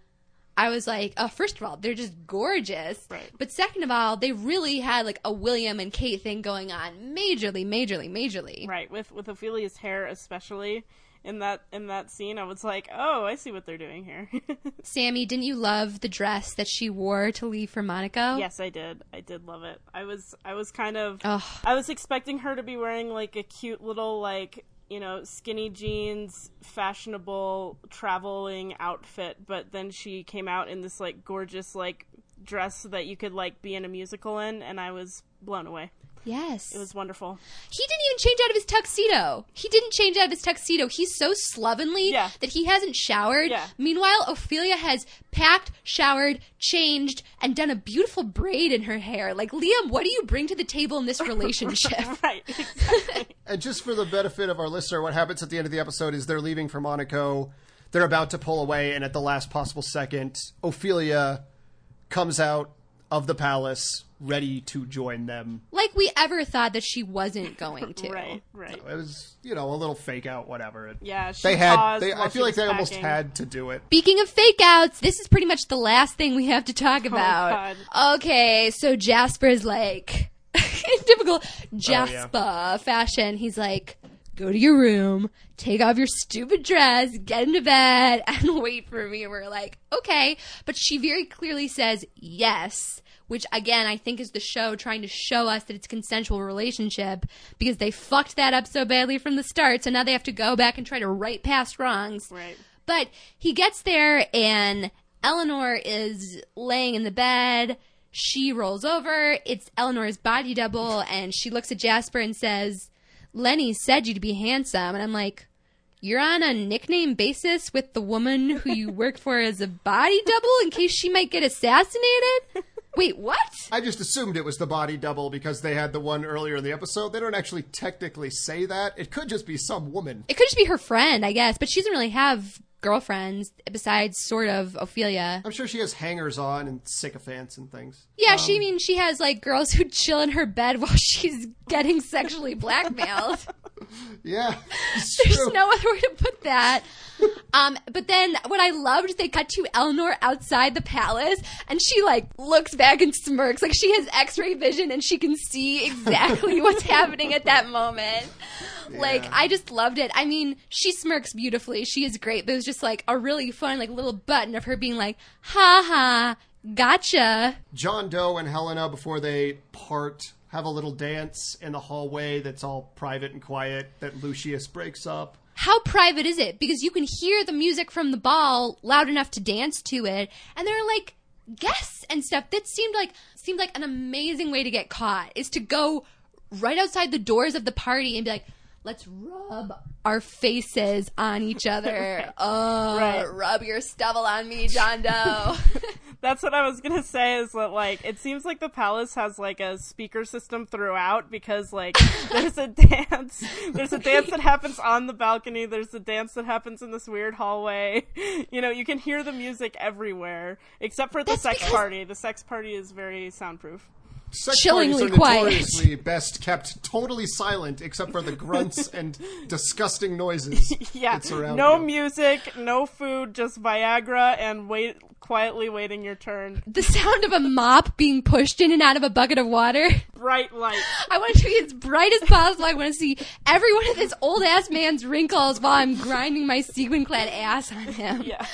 I was like, oh, first of all, they're just gorgeous. Right. But second of all, they really had like a William and Kate thing going on, majorly, majorly, majorly. Right, with with Ophelia's hair especially in that in that scene, I was like, oh, I see what they're doing here. Sammy, didn't you love the dress that she wore to leave for Monaco? Yes, I did. I did love it. I was I was kind of Ugh. I was expecting her to be wearing like a cute little like, you know, skinny jeans, fashionable traveling outfit, but then she came out in this like gorgeous like dress that you could like be in a musical in, and I was blown away. Yes. It was wonderful. He didn't even change out of his tuxedo. He didn't change out of his tuxedo. He's so slovenly yeah. that he hasn't showered. Yeah. Meanwhile, Ophelia has packed, showered, changed, and done a beautiful braid in her hair. Like, Liam, what do you bring to the table in this relationship? Right, exactly. And just for the benefit of our listener, what happens at the end of the episode is they're leaving for Monaco. They're about to pull away, and at the last possible second, Ophelia comes out of the palace, ready to join them. Like we ever thought that she wasn't going to. Right, right. So it was, you know, a little fake out, whatever. It, yeah, she they had. They, I feel like they packing. almost had to do it. Speaking of fake outs, this is pretty much the last thing we have to talk about. Oh, okay, so Jasper's like, in typical Jasper oh, yeah. fashion, he's like, go to your room, take off your stupid dress, get into bed, and wait for me. And we're like, okay. But she very clearly says yes, which, again, I think is the show trying to show us that it's a consensual relationship, because they fucked that up so badly from the start. So now they have to go back and try to right past wrongs. Right. But he gets there, and Eleanor is laying in the bed. She rolls over. It's Eleanor's body double, and she looks at Jasper and says, Lenny said you'd be handsome. And I'm like, you're on a nickname basis with the woman who you work for as a body double in case she might get assassinated? Wait, what? I just assumed it was the body double because they had the one earlier in the episode. They don't actually technically say that. It could just be some woman. It could just be her friend, I guess. But she doesn't really have girlfriends besides sort of Ophelia. I'm sure she has hangers-on and sycophants and things. Yeah, um, she I mean, she has like girls who chill in her bed while she's getting sexually blackmailed. Yeah. There's true. no other way to put that. Um, but then what I loved, they cut to Eleanor outside the palace and she like looks back and smirks like she has x-ray vision and she can see exactly what's happening at that moment. Yeah. Like, I just loved it. I mean, she smirks beautifully. She is great. But it was just like a really fun like little button of her being like, ha ha, gotcha. John Doe and Helena, before they part, have a little dance in the hallway that's all private and quiet that Lucius breaks up. How private is it? Because you can hear the music from the ball loud enough to dance to it. And there are like guests and stuff. That seemed like seemed like an amazing way to get caught, is to go right outside the doors of the party and be like, let's rub our faces on each other. Oh, right. Rub your stubble on me, John Doe. That's what I was going to say, is that, like, it seems like the palace has, like, a speaker system throughout because, like, there's a dance. There's a dance that happens on the balcony. There's a dance that happens in this weird hallway. You know, you can hear the music everywhere, except for the That's sex because- party. The sex party is very soundproof. Sex Chillingly parties are notoriously quiet. Best kept totally silent, except for the grunts and disgusting noises. Yeah, that surround no you. Music, no food, just Viagra, and wait quietly waiting your turn. The sound of a mop being pushed in and out of a bucket of water. Bright light. I want it to be as bright as possible. I want to see every one of this old ass man's wrinkles while I'm grinding my sequin clad ass on him. Yeah.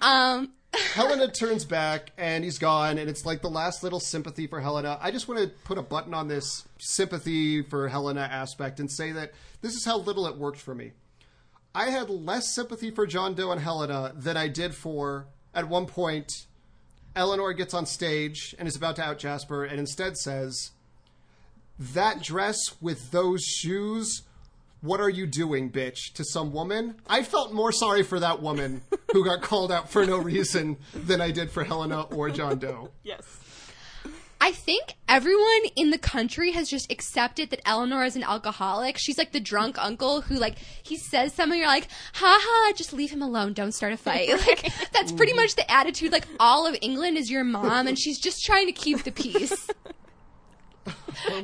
Um. Helena turns back, and he's gone, and it's like the last little sympathy for Helena. I just want to put a button on this sympathy for Helena aspect and say that this is how little it worked for me. I had less sympathy for John Doe and Helena than I did for, at one point, Eleanor gets on stage and is about to out Jasper and instead says, that dress with those shoes, what are you doing, bitch, to some woman? I felt more sorry for that woman who got called out for no reason than I did for Helena or John Doe. Yes. I think everyone in the country has just accepted that Eleanor is an alcoholic. She's like the drunk uncle who, like, he says something, you're like, ha ha, just leave him alone. Don't start a fight. Like, that's pretty much the attitude. Like, all of England is your mom, and she's just trying to keep the peace.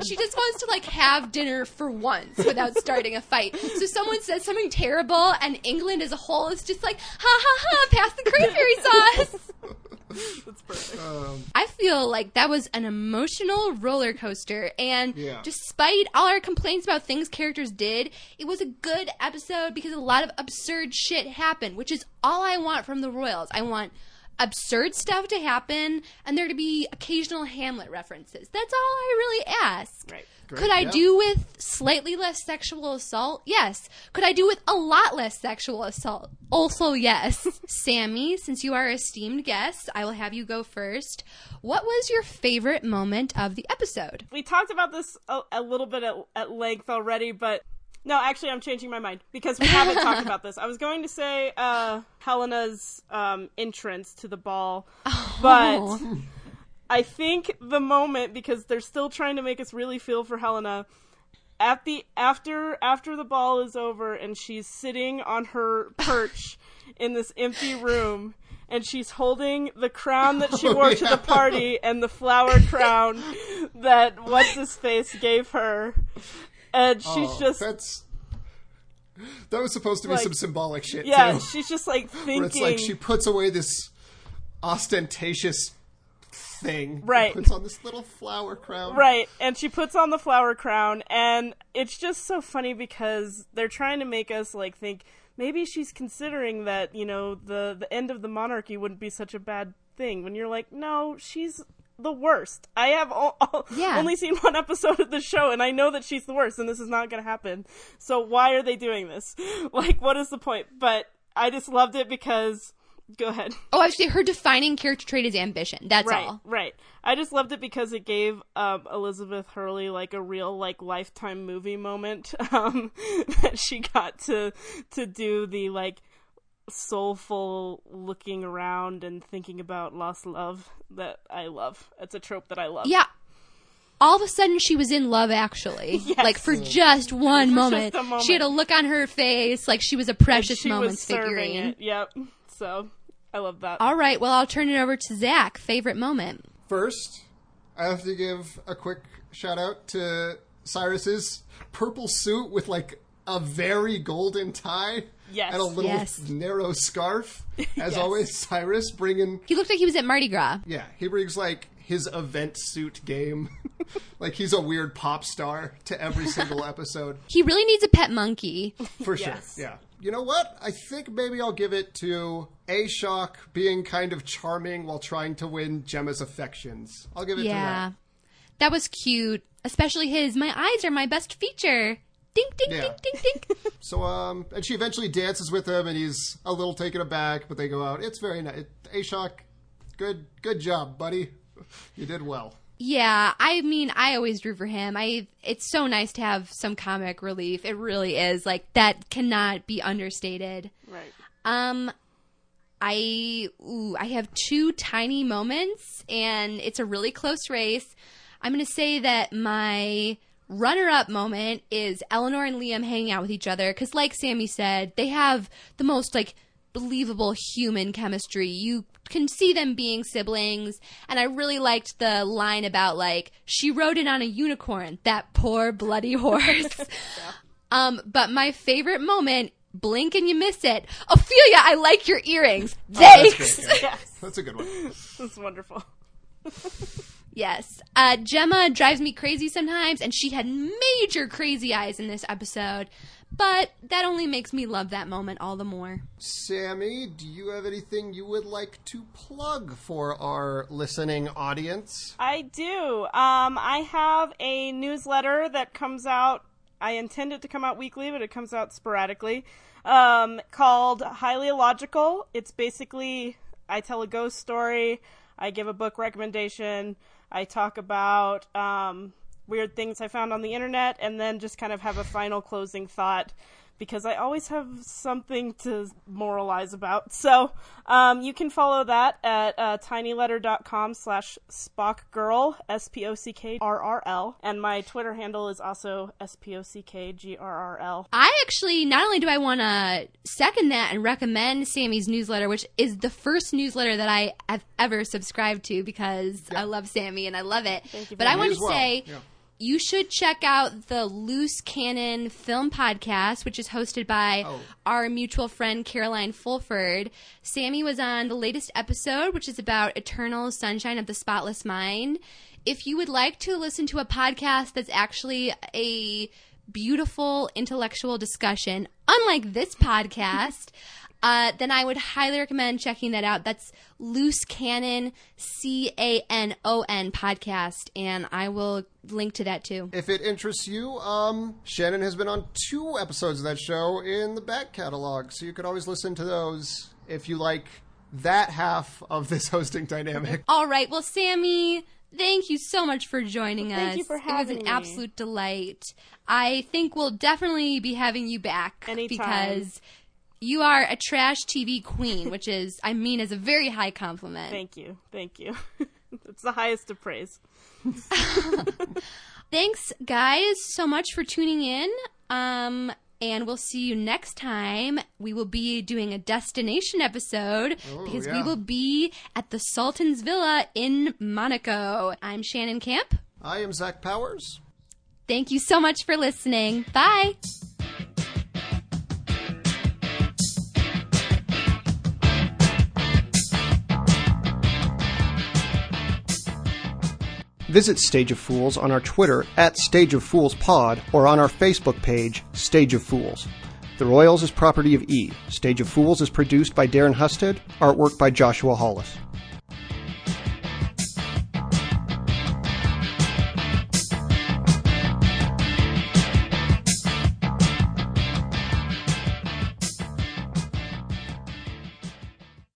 She just wants to, like, have dinner for once without starting a fight. So someone says something terrible, and England as a whole is just like, ha, ha, ha, pass the cranberry sauce. That's perfect. Um, I feel like that was an emotional roller coaster. And yeah. Despite all our complaints about things characters did, it was a good episode because a lot of absurd shit happened, which is all I want from the Royals. I want absurd stuff to happen, and there to be occasional Hamlet references. That's all I really ask. Right. Great. Could I yeah. do with slightly less sexual assault? Yes. Could I do with a lot less sexual assault? Also, yes. Sammy, since you are an esteemed guest, I will have you go first. What was your favorite moment of the episode? We talked about this a, a little bit at, at length already, but no, actually, I'm changing my mind because we haven't talked about this. I was going to say uh, Helena's um, entrance to the ball, oh. but I think the moment, because they're still trying to make us really feel for Helena, at the after after the ball is over and she's sitting on her perch in this empty room. And she's holding the crown that she wore oh, yeah. to the party and the flower crown that What's-His-Face gave her. And she's oh, just... That's, that was supposed to be like, some symbolic shit, yeah, too. Yeah, she's just, like, thinking... Where it's like she puts away this ostentatious thing. Right. Puts on this little flower crown. Right, and she puts on the flower crown, and it's just so funny because they're trying to make us, like, think... Maybe she's considering that, you know, the, the end of the monarchy wouldn't be such a bad thing. When you're like, no, she's the worst. I have all, all, yeah. only seen one episode of the show, and I know that she's the worst, and this is not going to happen. So why are they doing this? Like, what is the point? But I just loved it because... Go ahead. Oh, actually, her defining character trait is ambition. That's right, all. Right, right. I just loved it because it gave um, Elizabeth Hurley, like, a real, like, Lifetime movie moment um, that she got to to do the, like, soulful looking around and thinking about lost love that I love. It's a trope that I love. Yeah. All of a sudden, she was in love, actually. Yes. Like, for just one moment. Just moment. She had a look on her face, like she was a precious moments figurine. It. Yep. So, I love that. All right. Well, I'll turn it over to Zach. Favorite moment. First, I have to give a quick shout-out to Cyrus's purple suit with, like, a very golden tie. Yes. And a little yes. narrow scarf. As yes. always, Cyrus bringing... He looked like he was at Mardi Gras. Yeah. He brings, like... his event suit game. Like, he's a weird pop star to every single episode. He really needs a pet monkey. For yes. sure, yeah. You know what? I think maybe I'll give it to Ashok being kind of charming while trying to win Gemma's affections. I'll give it yeah. to her. That was cute. Especially his, my eyes are my best feature. Dink, dink, yeah. dink, dink, dink. So, um, and she eventually dances with him, and he's a little taken aback, but they go out. It's very nice. Ashok, good, good job, buddy. You did well. Yeah, I mean, I always drew for him. I It's so nice to have some comic relief. It really is. Like, that cannot be understated. Right. Um, I, ooh, I have two tiny moments, and it's a really close race. I'm going to say that my runner-up moment is Eleanor and Liam hanging out with each other. Because like Sammy said, they have the most, like, believable human chemistry. You can see them being siblings, and I really liked the line about, like, she rode it on a unicorn, that poor bloody horse. Yeah. Um but my favorite moment, blink and you miss it, Ophelia, I like your earrings. Thanks. Oh, that's great. Yeah. Yes. That's a good one. That's wonderful. Yes. Uh, Gemma drives me crazy sometimes, and she had major crazy eyes in this episode, but that only makes me love that moment all the more. Sammy, do you have anything you would like to plug for our listening audience? I do. Um, I have a newsletter that comes out. I intend it to come out weekly, but it comes out sporadically, um, called Highly Illogical. It's basically, I tell a ghost story, I give a book recommendation, I talk about um, weird things I found on the internet, and then just kind of have a final closing thought, because I always have something to moralize about. So um, you can follow that at uh, tinyletter.com slash SpockGirl, S P O C K R R L. And my Twitter handle is also S P O C K G R R L. I actually, not only do I want to second that and recommend Sammy's newsletter, which is the first newsletter that I have ever subscribed to, because yeah. I love Sammy and I love it. Thank you very much. But I want to well. say... Yeah. You should check out the Loose Cannon Film Podcast, which is hosted by oh. our mutual friend Caroline Fulford. Sammy was on the latest episode, which is about Eternal Sunshine of the Spotless Mind. If you would like to listen to a podcast that's actually a beautiful intellectual discussion, unlike this podcast... Uh, then I would highly recommend checking that out. That's Loose Cannon, C A N O N podcast, and I will link to that too. If it interests you, um, Shannon has been on two episodes of that show in the back catalog, so you could always listen to those if you like that half of this hosting dynamic. All right. Well, Sammy... Thank you so much for joining well, thank us. Thank you for having me. It was an absolute delight. I think we'll definitely be having you back. Anytime. Because you are a trash T V queen, which is, I mean, is a very high compliment. Thank you. Thank you. It's the highest of praise. Thanks, guys, so much for tuning in. Um, and we'll see you next time. We will be doing a destination episode Ooh, because yeah. we will be at the Sultan's Villa in Monaco. I'm Shannon Camp. I am Zach Powers. Thank you so much for listening. Bye. Visit Stage of Fools on our Twitter at Stage of Fools Pod or on our Facebook page, Stage of Fools. The Royals is property of E. Stage of Fools is produced by Darren Husted, artwork by Joshua Hollis.